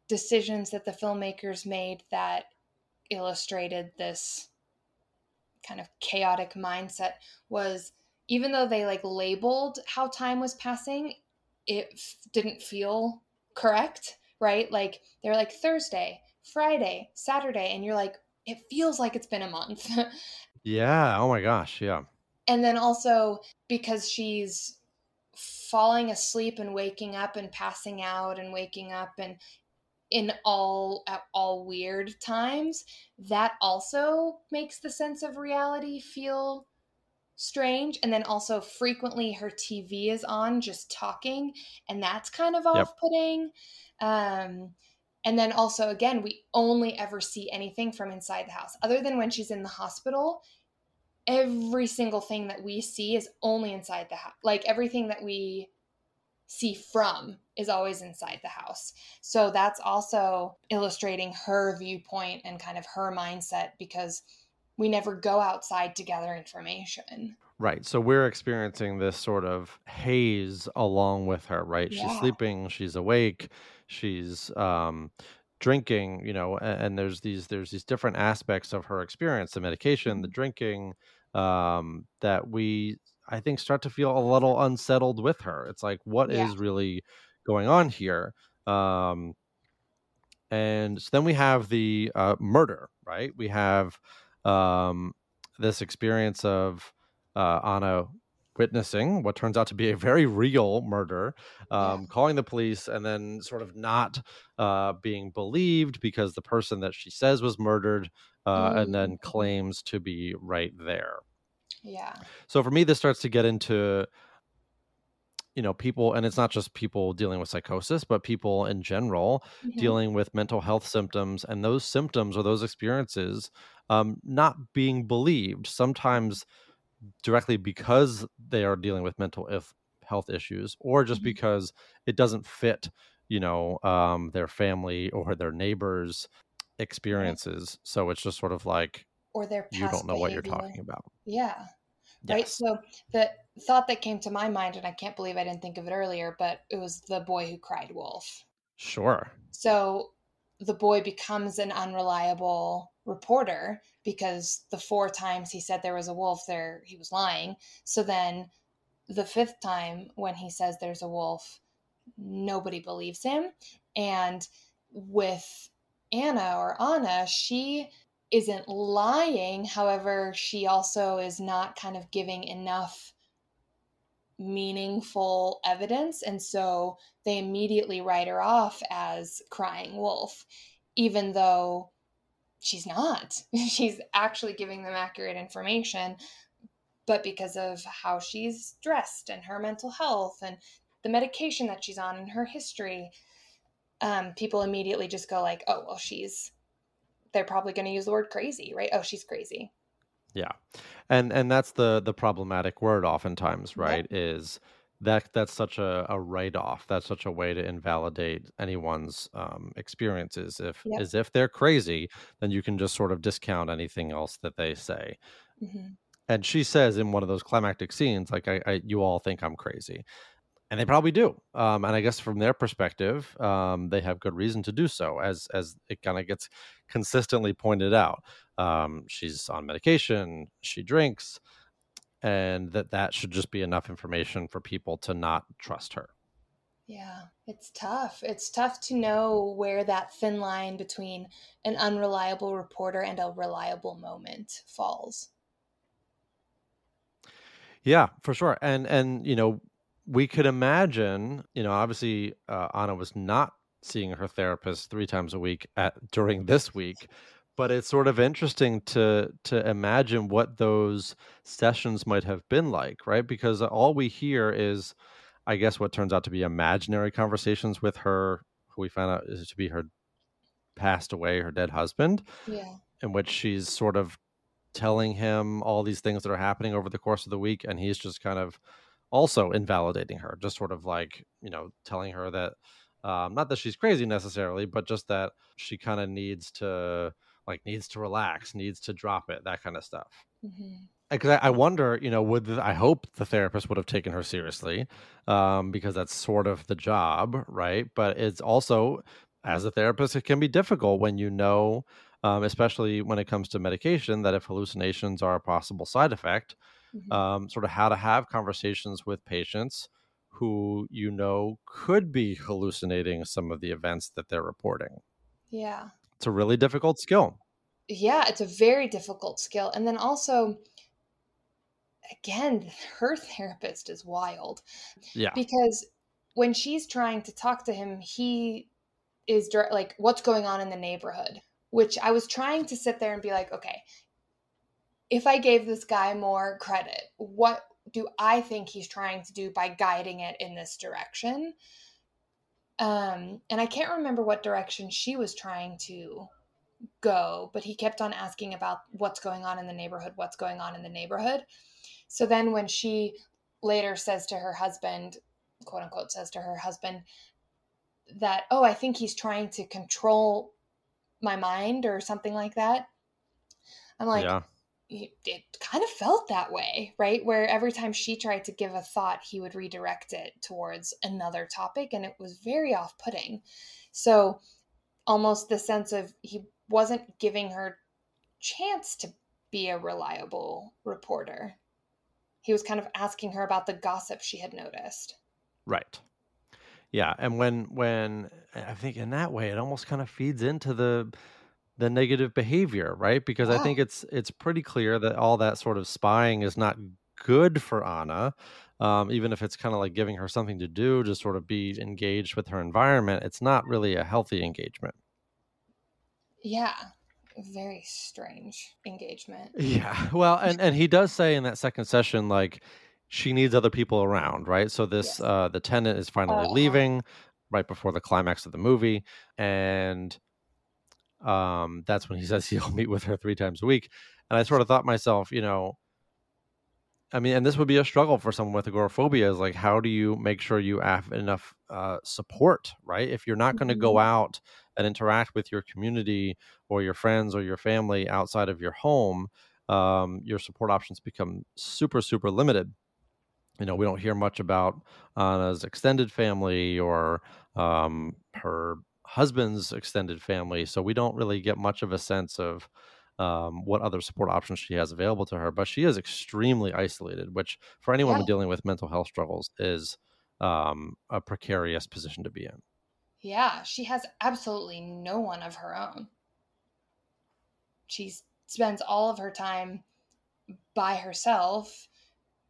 decisions that the filmmakers made that illustrated this kind of chaotic mindset was, even though they like labeled how time was passing, it f- didn't feel correct, right? Like they're like Thursday, Friday, Saturday, and you're like, it feels like it's been a month. Yeah. Oh my gosh. Yeah. And then also because she's falling asleep and waking up and passing out and waking up and in all at all weird times, that also makes the sense of reality feel strange. And then also frequently her T V is on just talking, and that's kind of off-putting. Yep. Um, And then also, again, we only ever see anything from inside the house. Other than when she's in the hospital, every single thing that we see is only inside the house. Like everything that we see from is always inside the house. So that's also illustrating her viewpoint and kind of her mindset, because we never go outside to gather information. Right. So we're experiencing this sort of haze along with her, right? Yeah. She's sleeping, she's awake, she's um, drinking, you know, and, and there's these there's these different aspects of her experience, the medication, the drinking, um, that we, I think, start to feel a little unsettled with her. It's like, what yeah. is really going on here? Um, and so then we have the uh, murder, right? We have um, this experience of uh, Anna witnessing what turns out to be a very real murder, um, yeah. calling the police, and then sort of not uh, being believed because the person that she says was murdered uh, mm. and then claims to be right there. Yeah. So for me, this starts to get into, you know, people, and it's not just people dealing with psychosis, but people in general mm-hmm. dealing with mental health symptoms, and those symptoms or those experiences um, not being believed, sometimes directly because they are dealing with mental if health issues, or just mm-hmm. because it doesn't fit, you know, um, their family or their neighbors' experiences. Right. So it's just sort of like, or their past you don't know behavior. What you're talking about. Yeah. Yes. Right. So the thought that came to my mind, and I can't believe I didn't think of it earlier, but it was The Boy Who Cried Wolf. Sure. So the boy becomes an unreliable reporter because the four times he said there was a wolf there, he was lying. So then the fifth time when he says there's a wolf, nobody believes him. And with Anna or Anna, she isn't lying. However, she also is not kind of giving enough meaningful evidence. And so they immediately write her off as crying wolf, even though she's not. She's actually giving them accurate information, but because of how she's dressed and her mental health and the medication that she's on and her history, um, people immediately just go like, oh, well, she's, they're probably going to use the word crazy, right? Oh, she's crazy. Yeah. And and that's the the problematic word oftentimes, right? Yep. Is that that's such a, a write-off. That's such a way to invalidate anyone's um, experiences. If yep. As if they're crazy, then you can just sort of discount anything else that they say. Mm-hmm. And she says in one of those climactic scenes, like, I, I you all think I'm crazy. And they probably do. Um, and I guess from their perspective, um, they have good reason to do so, as as it kind of gets consistently pointed out. Um, she's on medication, she drinks, and that that should just be enough information for people to not trust her. Yeah, it's tough. It's tough to know where that thin line between an unreliable reporter and a reliable moment falls. Yeah, for sure. And, and you know, we could imagine, you know, obviously uh, Anna was not seeing her therapist three times a week at, during this week, but it's sort of interesting to to imagine what those sessions might have been like, right? Because all we hear is, I guess, what turns out to be imaginary conversations with her, who we found out is to be her passed away, her dead husband, yeah, in which she's sort of telling him all these things that are happening over the course of the week, and he's just kind of also invalidating her, just sort of like, you know, telling her that, um, not that she's crazy necessarily, but just that she kind of needs to, like, needs to relax, needs to drop it, that kind of stuff. Mm-hmm. Because I, I wonder, you know, would, the, I hope the therapist would have taken her seriously, um, because that's sort of the job, right? But it's also, as a therapist, it can be difficult when you know, um, especially when it comes to medication, that if hallucinations are a possible side effect, Mm-hmm. Um, sort of how to have conversations with patients who, you know, could be hallucinating some of the events that they're reporting. Yeah. It's a really difficult skill. Yeah, it's a very difficult skill. And then also, again, her therapist is wild. Yeah. Because when she's trying to talk to him, he is direct, like, what's going on in the neighborhood, which I was trying to sit there and be like, okay, if I gave this guy more credit, what do I think he's trying to do by guiding it in this direction? Um, and I can't remember what direction she was trying to go, but he kept on asking about what's going on in the neighborhood, what's going on in the neighborhood. So then when she later says to her husband, quote unquote, says to her husband that, oh, I think he's trying to control my mind or something like that. I'm like, yeah. It kind of felt that way, right? Where every time she tried to give a thought, he would redirect it towards another topic, and it was very off-putting. So almost the sense of he wasn't giving her chance to be a reliable reporter. He was kind of asking her about the gossip she had noticed. Right. Yeah. And when, when I think in that way, it almost kind of feeds into the the negative behavior, right? Because wow. I think it's it's pretty clear that all that sort of spying is not good for Anna, um, even if it's kind of like giving her something to do to sort of be engaged with her environment. It's not really a healthy engagement. Yeah, very strange engagement. Yeah, well, and, and he does say in that second session, like, she needs other people around, right? So this, yes. uh, the tenant is finally uh, leaving uh, right before the climax of the movie, and Um, that's when he says he'll meet with her three times a week. And I sort of thought myself, you know, I mean, and this would be a struggle for someone with agoraphobia, is like, how do you make sure you have enough uh, support, right? If you're not going to go out and interact with your community or your friends or your family outside of your home, um, your support options become super, super limited. You know, we don't hear much about Anna's extended family or um, her husband's extended family, so we don't really get much of a sense of um, what other support options she has available to her, but she is extremely isolated, which for anyone yeah. dealing with mental health struggles is um, a precarious position to be in. Yeah, she has absolutely no one of her own. She spends all of her time by herself,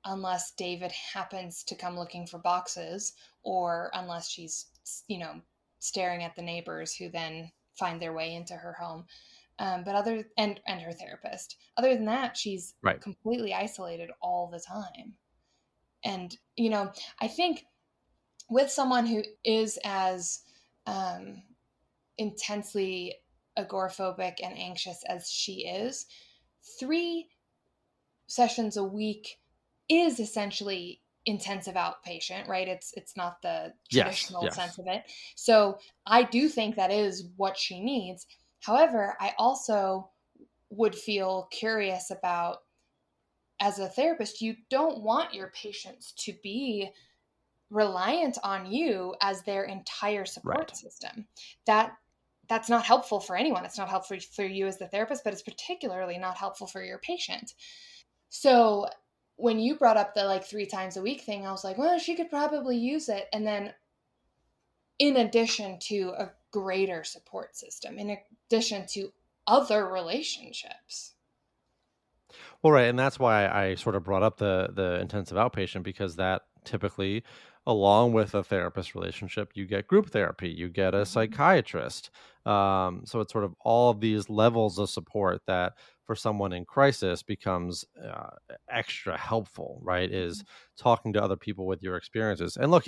unless David happens to come looking for boxes, or unless she's, you know, staring at the neighbors who then find their way into her home. Um, but other and and her therapist. Other than that, she's right. completely isolated all the time. And, you know, I think with someone who is as um, intensely agoraphobic and anxious as she is, three sessions a week is essentially intensive outpatient, right? It's it's not the traditional yes, yes. sense of it. So I do think that is what she needs. However, I also would feel curious about, as a therapist, you don't want your patients to be reliant on you as their entire support right. system. That that's not helpful for anyone. It's not helpful for you as the therapist, but it's particularly not helpful for your patient. So when you brought up the like three times a week thing, I was like, well, she could probably use it. And then in addition to a greater support system, in addition to other relationships. Well, right. And that's why I sort of brought up the the intensive outpatient, because that typically, along with a therapist relationship, you get group therapy, you get a psychiatrist. Um, so it's sort of all of these levels of support that for someone in crisis becomes uh, extra helpful, right? Is talking to other people with your experiences. And look,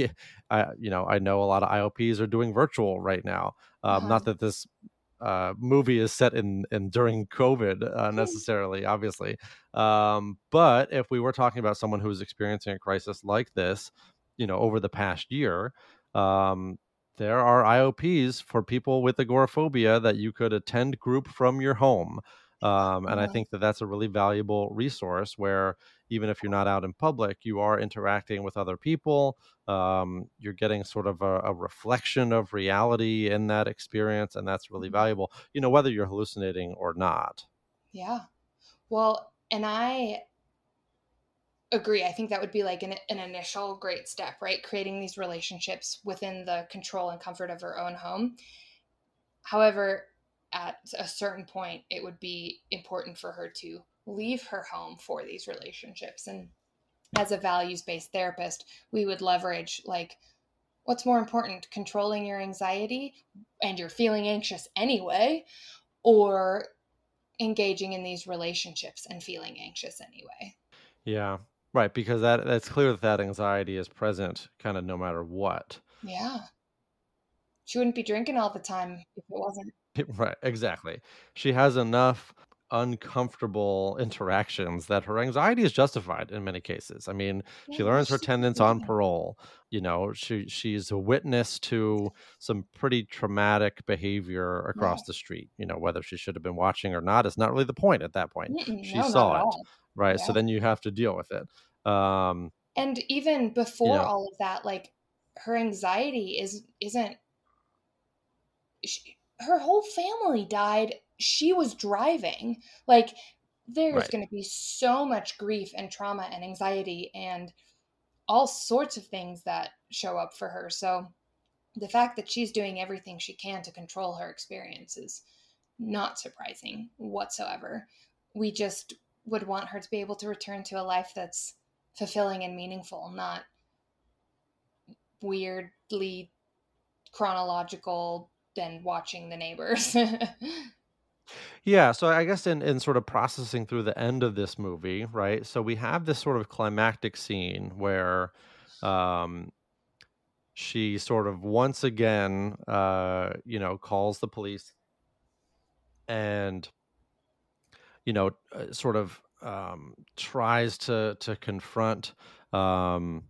I, you know, I know a lot of I O Ps are doing virtual right now. Um, uh-huh. Not that this uh, movie is set in, in during COVID uh, necessarily, obviously. Um, but if we were talking about someone who is experiencing a crisis like this, you know, over the past year, um, there are I O Ps for people with agoraphobia that you could attend group from your home. Um, and yeah. I think that that's a really valuable resource where even if you're not out in public, you are interacting with other people. Um, you're getting sort of a, a reflection of reality in that experience. And that's really valuable, you know, whether you're hallucinating or not. Yeah. Well, and I agree. I think that would be like an, an initial great step, right? Creating these relationships within the control and comfort of her own home. However, at a certain point, it would be important for her to leave her home for these relationships. And as a values-based therapist, we would leverage like, what's more important, controlling your anxiety and you're feeling anxious anyway, or engaging in these relationships and feeling anxious anyway. Yeah. Right, because that that's clear that that anxiety is present kind of no matter what. Yeah. She wouldn't be drinking all the time if it wasn't. Right, exactly. She has enough uncomfortable interactions that her anxiety is justified in many cases. I mean, yeah, she learns her attendance on parole. You know, she she's a witness to some pretty traumatic behavior across right. the street. You know, whether she should have been watching or not is not really the point at that point. Mm-mm, she no, saw it. Right. Yeah. So then you have to deal with it. Um, and even before you know, all of that, like her anxiety is, isn't, she, her whole family died. She was driving. Like there's right. going to be so much grief and trauma and anxiety and all sorts of things that show up for her. So the fact that she's doing everything she can to control her experience is not surprising whatsoever. We just would want her to be able to return to a life that's fulfilling and meaningful, not weirdly chronological than watching the neighbors. Yeah. So I guess in, in sort of processing through the end of this movie, right? So we have this sort of climactic scene where um, she sort of once again, uh, you know, calls the police and, you know, sort of um, tries to to confront. Um,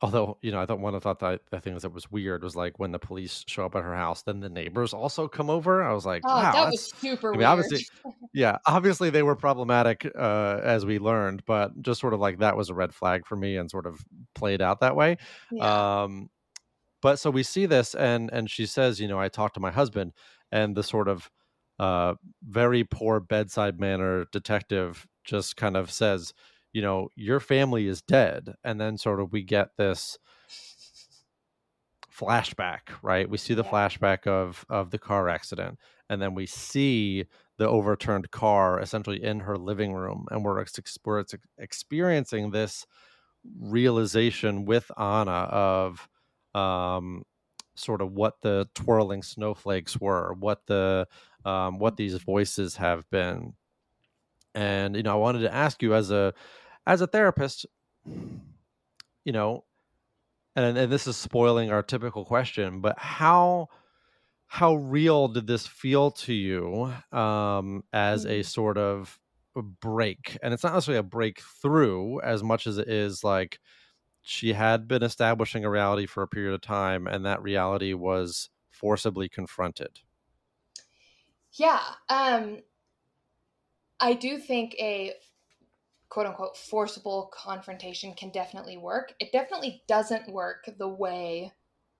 although, you know, I thought one of thought that the things that was weird was like when the police show up at her house, then the neighbors also come over. I was like, oh, wow, that was super I mean, weird. Obviously, yeah, obviously they were problematic uh, as we learned, but just sort of like that was a red flag for me and sort of played out that way. Yeah. Um, but so we see this and and she says, you know, I talked to my husband, and the sort of Uh, very poor bedside manner detective just kind of says, you know, your family is dead. And then sort of we get this flashback, right? We see the yeah. flashback of of the car accident. And then we see the overturned car essentially in her living room. And we're, ex- we're ex- experiencing this realization with Anna of um, sort of what the twirling snowflakes were, what the um, what these voices have been. And, you know, I wanted to ask you as a, as a therapist, you know, and, and this is spoiling our typical question, but how, how real did this feel to you um, as a sort of break? And it's not necessarily a breakthrough as much as it is like she had been establishing a reality for a period of time, and that reality was forcibly confronted. Yeah. Um, I do think a quote unquote forcible confrontation can definitely work. It definitely doesn't work the way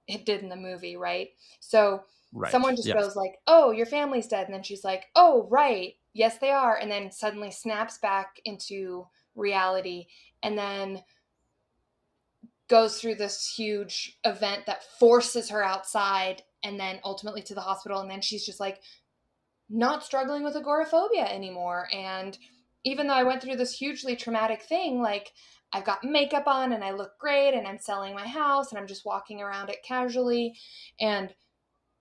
it did in the movie, right? So right. someone just yes. goes like, oh, your family's dead. And then she's like, oh, right. Yes, they are. And then suddenly snaps back into reality and then goes through this huge event that forces her outside and then ultimately to the hospital. And then she's just like not struggling with agoraphobia anymore. And even though I went through this hugely traumatic thing, like I've got makeup on and I look great and I'm selling my house and I'm just walking around it casually. And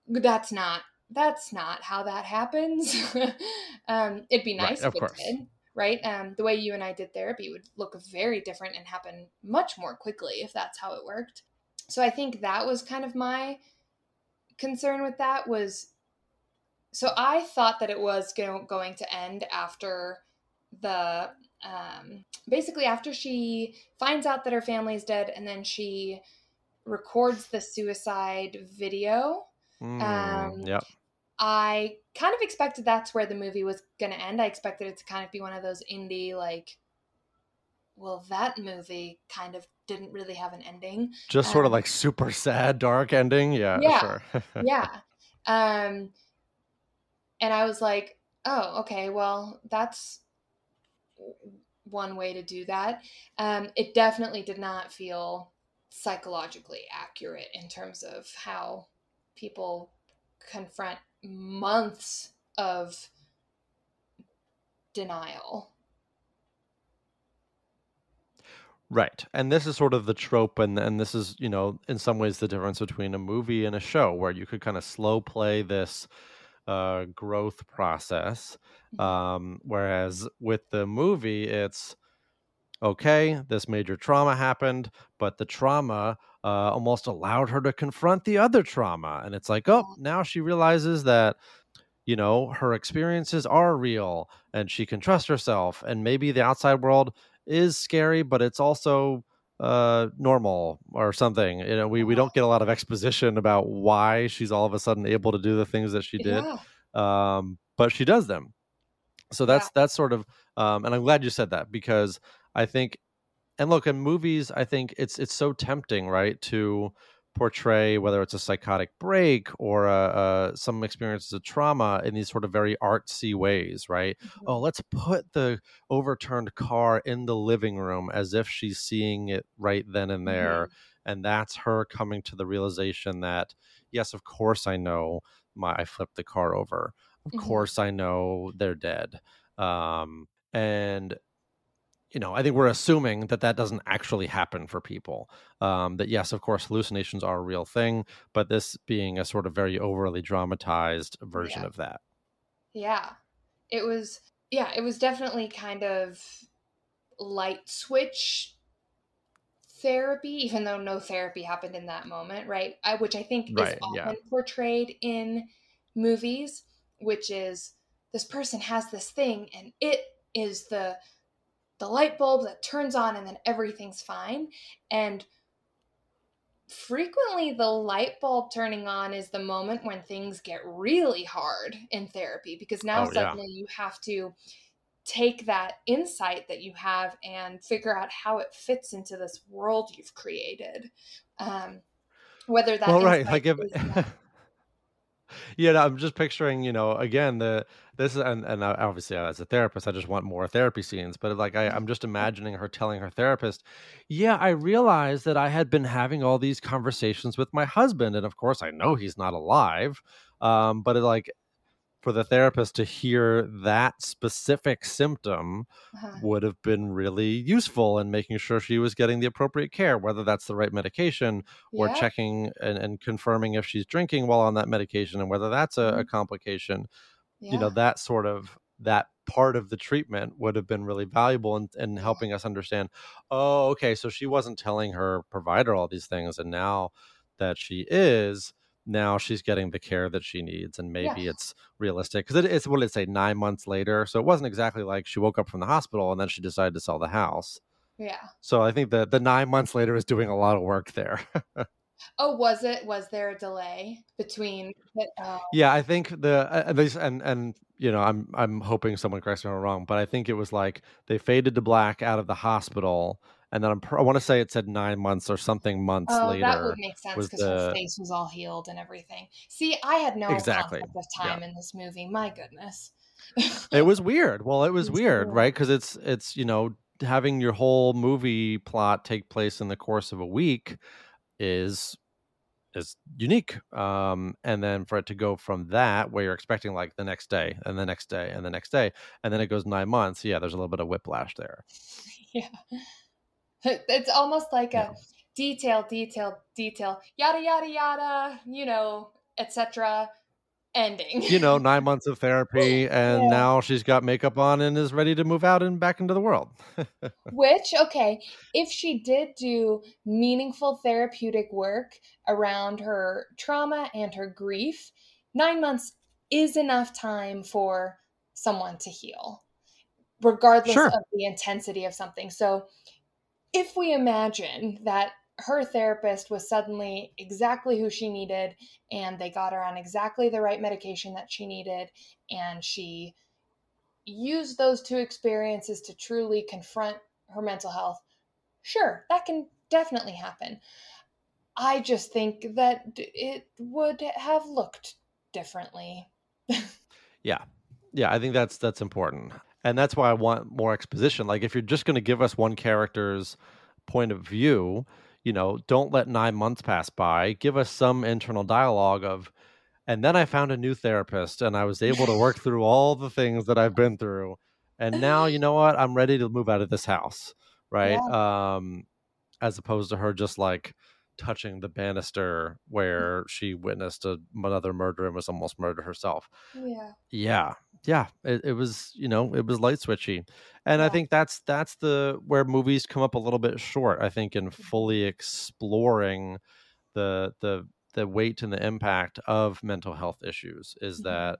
that's not, that's not how that happens. um, it'd be nice right, if it course. did, right? Um, the way you and I did therapy would look very different and happen much more quickly if that's how it worked. So I think that was kind of my concern with that was, so I thought that it was go- going to end after the, um, basically after she finds out that her family's dead and then she records the suicide video. Mm, um, yeah. I kind of expected that's where the movie was going to end. I expected it to kind of be one of those indie, like, well, that movie kind of didn't really have an ending. Just um, sort of like super sad, dark ending. Yeah. Yeah. Sure. yeah. Um, and I was like, oh, okay, well, that's one way to do that. Um, it definitely did not feel psychologically accurate in terms of how people confront months of denial. Right. And this is sort of the trope. And, and this is, you know, in some ways the difference between a movie and a show where you could kind of slow play this uh, growth process. Um, whereas with the movie, it's okay, this major trauma happened, but the trauma uh, almost allowed her to confront the other trauma. And it's like, oh, now she realizes that, you know, her experiences are real and she can trust herself. And maybe the outside world is scary, but it's also uh, normal or something. You know, we, we don't get a lot of exposition about why she's all of a sudden able to do the things that she did, yeah. um, but she does them. So that's, yeah. that's sort of, um, and I'm glad you said that because I think, and look, in movies, I think it's, it's so tempting, right, to portray whether it's a psychotic break or a, a, some experiences of trauma in these sort of very artsy ways, right? Mm-hmm. Oh, let's put the overturned car in the living room as if she's seeing it right then and there. Mm-hmm. And that's her coming to the realization that, yes, of course, I know my, I flipped the car over. Of course, I know they're dead. Um, and, you know, I think we're assuming that that doesn't actually happen for people. Um, that, yes, of course, hallucinations are a real thing, but this being a sort of very overly dramatized version yeah. of that. Yeah, it was. Yeah, it was definitely kind of light switch therapy, even though no therapy happened in that moment. Right. I, which I think right, is often yeah. portrayed in movies. Which is this person has this thing and it is the the light bulb that turns on and then everything's fine. And frequently the light bulb turning on is the moment when things get really hard in therapy because now oh, suddenly yeah. you have to take that insight that you have and figure out how it fits into this world you've created. Um, whether that well, right. like if- is... Yeah, no, I'm just picturing, you know, again, the this is, and, and obviously as a therapist, I just want more therapy scenes. But like, I, I'm just imagining her telling her therapist, yeah, I realized that I had been having all these conversations with my husband. And of course, I know he's not alive. Um, but it, like for the therapist to hear that specific symptom uh-huh. would have been really useful in making sure she was getting the appropriate care, whether that's the right medication or yeah. checking and, and confirming if she's drinking while on that medication and whether that's a, mm-hmm. a complication. yeah. you know, that sort of, that part of the treatment would have been really valuable in, in helping us understand, oh, okay, so she wasn't telling her provider all these things, and now that she is, now she's getting the care that she needs, and maybe yeah. it's realistic. Because it, it's, what did it say, nine months later? So it wasn't exactly like she woke up from the hospital and then she decided to sell the house. Yeah. So I think that the nine months later is doing a lot of work there. Oh, was it? Was there a delay between? Uh... Yeah, I think the at least, and and you know, I'm I'm hoping someone corrects me if I'm wrong, but I think it was like they faded to black out of the hospital, and then I'm, I want to say it said nine months or something months oh, later. That would make sense because the... her face was all healed and everything. See, I had no exactly concept of time yeah. in this movie. My goodness, it was weird. Well, it was, it was weird, weird, right? Because it's it's you know, having your whole movie plot take place in the course of a week is is unique, um and then for it to go from that, where you're expecting like the next day and the next day and the next day, and then it goes nine months, yeah there's a little bit of whiplash there. Yeah, it's almost like yeah. a detail detail detail yada yada yada, you know, etc. ending, you know, nine months of therapy, and yeah. now she's got makeup on and is ready to move out and back into the world. Which, okay, if she did do meaningful therapeutic work around her trauma and her grief, nine months is enough time for someone to heal, regardless sure. of the intensity of something. So if we imagine that her therapist was suddenly exactly who she needed, and they got her on exactly the right medication that she needed, and she used those two experiences to truly confront her mental health. Sure, that can definitely happen. I just think that it would have looked differently. Yeah. Yeah, I think that's that's important. And that's why I want more exposition. Like, if you're just going to give us one character's point of view, you know, don't let nine months pass by. Give us some internal dialogue of, and then I found a new therapist and I was able to work through all the things that I've been through. And now, you know what? I'm ready to move out of this house. Right. Yeah. Um, as opposed to her just like touching the banister where she witnessed a, another murder and was almost murdered herself. Yeah. Yeah. Yeah. It, it was, you know, it was light switchy. And yeah. I think that's, that's the, where movies come up a little bit short, I think, in fully exploring the, the, the weight and the impact of mental health issues is mm-hmm. that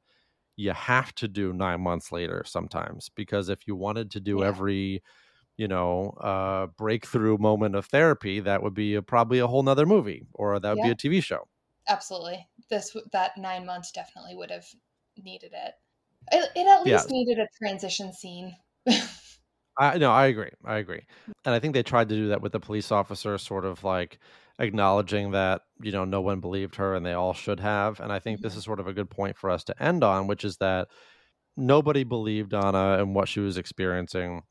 you have to do nine months later sometimes, because if you wanted to do yeah. every, you know, uh, breakthrough moment of therapy, that would be a, probably a whole nother movie, or that would yeah. be a T V show. Absolutely. This, that nine months definitely would have needed it. It, it at least yeah. needed a transition scene. I no, I agree. I agree. And I think they tried to do that with the police officer, sort of like acknowledging that, you know, no one believed her and they all should have. And I think this is sort of a good point for us to end on, which is that nobody believed Anna and what she was experiencing.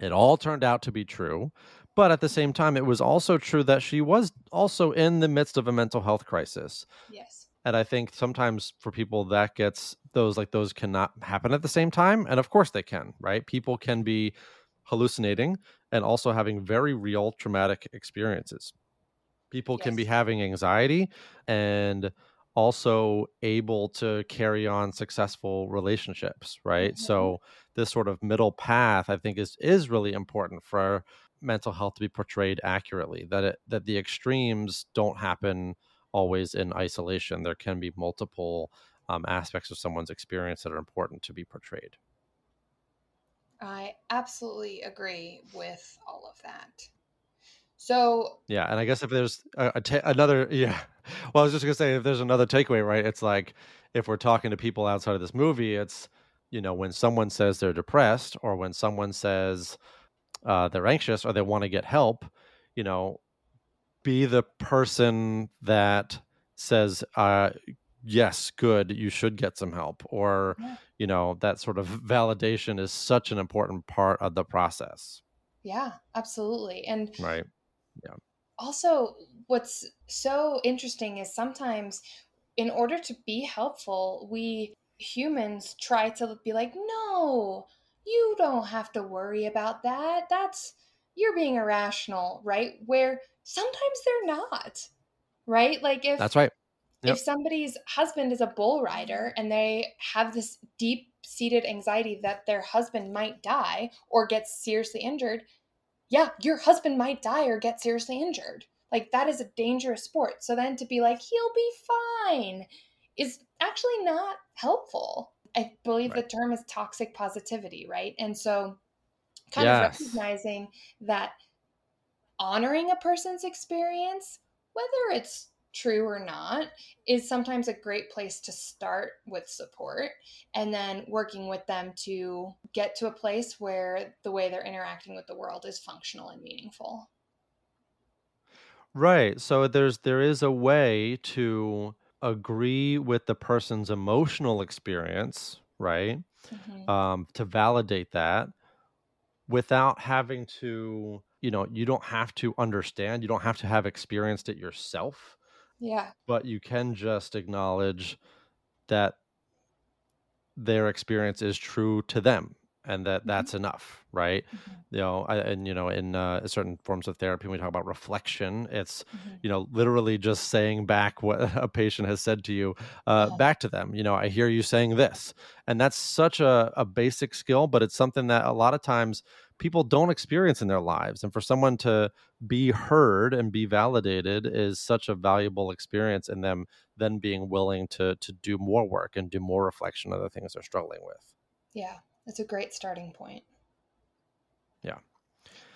It all turned out to be true. But at the same time, it was also true that she was also in the midst of a mental health crisis. Yes. And I think sometimes for people that gets those, like those cannot happen at the same time. And of course they can, right? People can be hallucinating and also having very real traumatic experiences. People yes. can be having anxiety and also able to carry on successful relationships, right? Mm-hmm. So this sort of middle path, I think, is is really important for mental health to be portrayed accurately, that it, that the extremes don't happen always in isolation. There can be multiple um, aspects of someone's experience that are important to be portrayed. I absolutely agree with all of that. So yeah, and I guess if there's a, a ta- another yeah, well, I was just gonna say if there's another takeaway, right? It's like if we're talking to people outside of this movie, it's, you know, when someone says they're depressed, or when someone says uh, they're anxious or they want to get help, you know, be the person that says, uh, yes, good, you should get some help. Or, yeah. you know, that sort of validation is such an important part of the process. Yeah, absolutely. And right. yeah. also, what's so interesting is sometimes in order to be helpful, we humans try to be like, no, you don't have to worry about that. That's, you're being irrational, right? Where sometimes they're not, right? Like if that's right. Yep. If somebody's husband is a bull rider and they have this deep-seated anxiety that their husband might die or get seriously injured, yeah, your husband might die or get seriously injured. Like, that is a dangerous sport. So then to be like, he'll be fine, is actually not helpful. I believe right. the term is toxic positivity, right? And so kind yes. of recognizing that honoring a person's experience, whether it's true or not, is sometimes a great place to start with support, and then working with them to get to a place where the way they're interacting with the world is functional and meaningful. Right. So there's there is a way to agree with the person's emotional experience, right? Mm-hmm. Um, to validate that without having to, you know, you don't have to understand, you don't have to have experienced it yourself. Yeah. But you can just acknowledge that their experience is true to them, and that that's mm-hmm. enough, right? Mm-hmm. You know, I, and, you know, in uh, certain forms of therapy, when we talk about reflection, it's, mm-hmm. you know, literally just saying back what a patient has said to you, uh, yeah. back to them. You know, I hear you saying this. And that's such a, a basic skill, but it's something that a lot of times people don't experience in their lives. And for someone to be heard and be validated is such a valuable experience in them then being willing to to do more work and do more reflection of the things they're struggling with. Yeah, that's a great starting point. Yeah.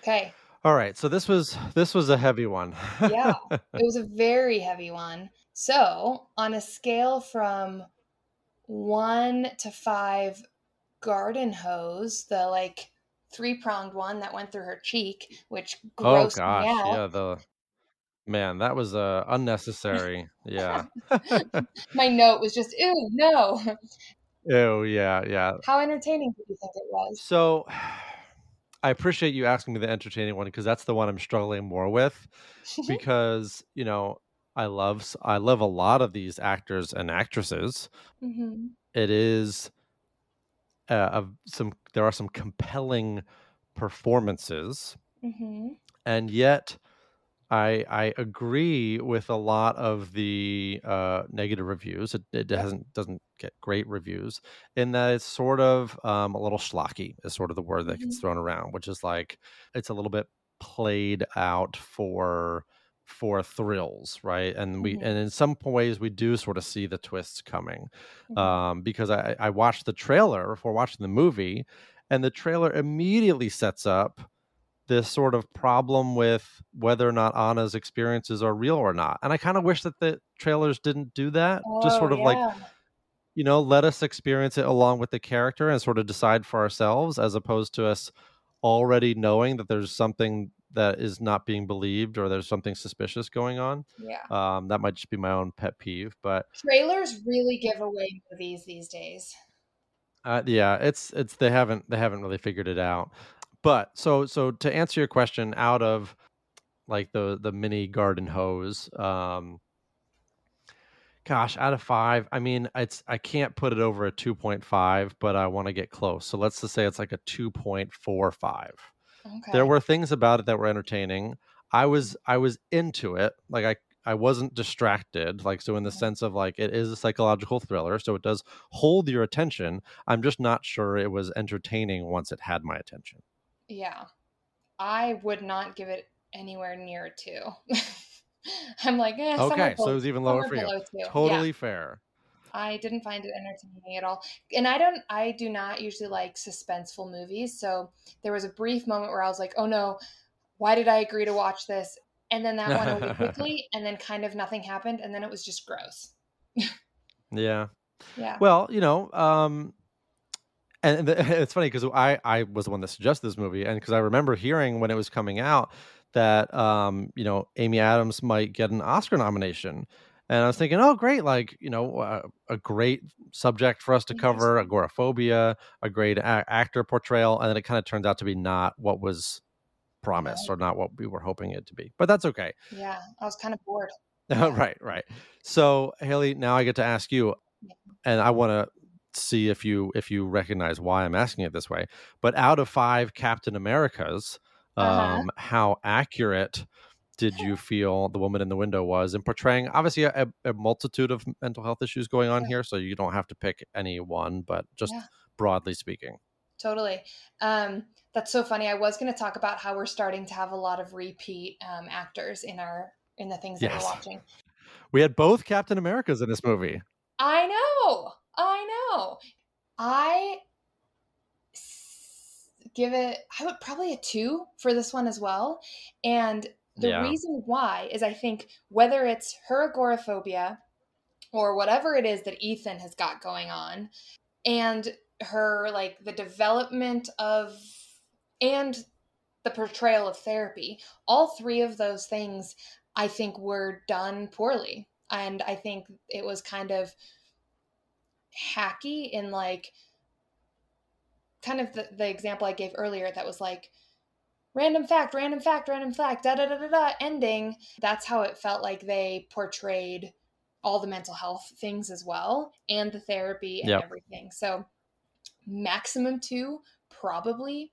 Okay. All right. So this was this was a heavy one. Yeah, it was a very heavy one. So on a scale from one to five garden hose, the like three-pronged one that went through her cheek, which grossed oh, gosh. me out. Yeah, the man, that was uh, unnecessary. Yeah. My note was just, ew, no. Ew, yeah, yeah. How entertaining did you think it was? So I appreciate you asking me the entertaining one, because that's the one I'm struggling more with, because, you know, I love, I love a lot of these actors and actresses. Mm-hmm. It is... Uh, of some, there are some compelling performances, mm-hmm. and yet I I agree with a lot of the uh, negative reviews. It, it doesn't doesn't get great reviews, in that it's sort of um, a little schlocky is sort of the word that mm-hmm. gets thrown around, which is like it's a little bit played out for for thrills, right? And we mm-hmm. and in some ways we do sort of see the twists coming, mm-hmm. um because I, I watched the trailer before watching the movie, and the trailer immediately sets up this sort of problem with whether or not Anna's experiences are real or not. And I kind of wish that the trailers didn't do that. oh, just sort of yeah. like, you know, let us experience it along with the character and sort of decide for ourselves, as opposed to us already knowing that there's something that is not being believed, or there's something suspicious going on. Yeah. Um, that might just be my own pet peeve, but trailers really give away movies these days. Uh, yeah, it's, it's, they haven't, they haven't really figured it out. But so, so to answer your question, out of like the, the mini garden hose, um, gosh, out of five, I mean, it's, I can't put it over a two point five, but I want to get close. So let's just say it's like a two point four five. Okay. There were things about it that were entertaining. I was I was into it. Like I, I wasn't distracted. Like, so in the sense of like, it is a psychological thriller, so it does hold your attention. I'm just not sure it was entertaining once it had my attention. Yeah. I would not give it anywhere near two. I'm like, eh, okay, so it was even lower for you. Totally yeah. fair. I didn't find it entertaining at all. And I don't, I do not usually like suspenseful movies. So there was a brief moment where I was like, oh no, why did I agree to watch this? And then that went away quickly, and then kind of nothing happened. And then it was just gross. yeah. Yeah. Well, you know, um, and the, it's funny because I, I was the one that suggested this movie. And because I remember hearing when it was coming out that, um, you know, Amy Adams might get an Oscar nomination. And I was thinking, oh, great, like, you know, uh, a great subject for us to cover, agoraphobia, a great a- actor portrayal. And then it kind of turns out to be not what was promised, right. or not what we were hoping it to be. But that's okay. Yeah, I was kind of bored. right, right. So, Haley, now I get to ask you, yeah. and I want to see if you if you recognize why I'm asking it this way. But out of five Captain Americas, um, uh-huh. how accurate did you feel The Woman in the Window was in portraying, obviously, a, a multitude of mental health issues going on here, so you don't have to pick any one, but just yeah. broadly speaking. Totally. Um, that's so funny. I was going to talk about how we're starting to have a lot of repeat um, actors in our in the things that yes. we're watching. We had both Captain Americas in this movie. I know. I know. I give it, I would probably a two for this one as well. And the yeah. reason why is I think whether it's her agoraphobia or whatever it is that Ethan has got going on, and her, like, the development of and the portrayal of therapy, all three of those things, I think, were done poorly. And I think it was kind of hacky in, like, kind of the, the example I gave earlier that was like, random fact, random fact, random fact, da da da da da, ending. That's how it felt like they portrayed all the mental health things as well, and the therapy and yep. everything. So maximum two, probably.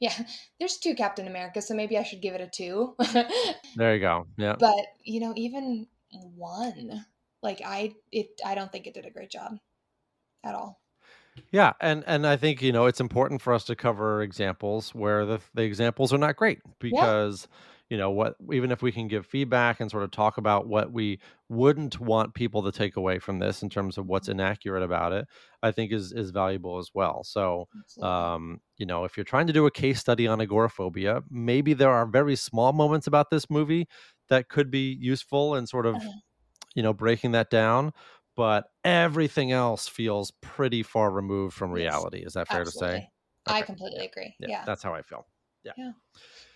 Yeah, there's two Captain America, so maybe I should give it a two. There you go. Yeah. But, you know, even one, like I, it, I don't think it did a great job at all. Yeah. And, and I think, you know, it's important for us to cover examples where the, the examples are not great, because, yeah. you know, what, even if we can give feedback and sort of talk about what we wouldn't want people to take away from this in terms of what's inaccurate about it, I think is, is valuable as well. So, um, you know, if you're trying to do a case study on agoraphobia, maybe there are very small moments about this movie that could be useful in sort of, uh-huh. you know, breaking that down. But everything else feels pretty far removed from reality. Yes, is that fair absolutely. To say? Okay. I completely yeah. agree. Yeah. yeah. That's how I feel. Yeah. yeah.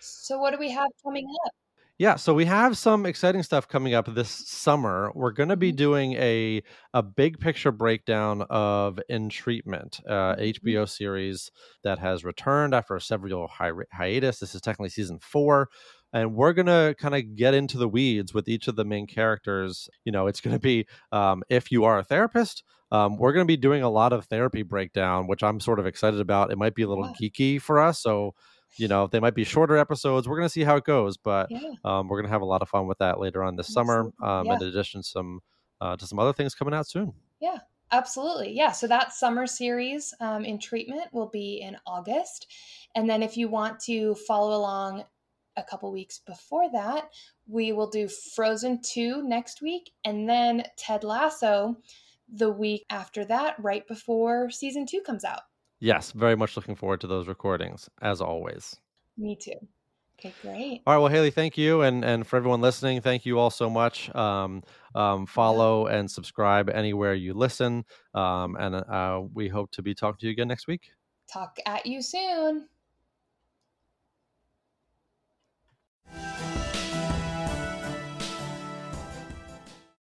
So what do we have coming up? Yeah. So we have some exciting stuff coming up this summer. We're going to be doing a, a big picture breakdown of In Treatment, uh, H B O series that has returned after a several hi- hiatus. This is technically season four. And we're going to kind of get into the weeds with each of the main characters. You know, it's going to be, um, if you are a therapist, um, we're going to be doing a lot of therapy breakdown, which I'm sort of excited about. It might be a little yeah. geeky for us. So, you know, they might be shorter episodes. We're going to see how it goes. But yeah. um, we're going to have a lot of fun with that later on this absolutely. Summer. Um, yeah. In addition some, uh, to some other things coming out soon. Yeah, absolutely. Yeah. So that summer series um, In Treatment will be in August. And then if you want to follow along a couple weeks before that, we will do Frozen Two next week, and then Ted Lasso the week after that, right before season two comes out. Yes, very much looking forward to those recordings, as always. Me too. Okay, great. All right, well, Haley, thank you, and and for everyone listening, thank you all so much. Um, um, follow yeah. and subscribe anywhere you listen, um, and uh, we hope to be talking to you again next week. Talk at you soon.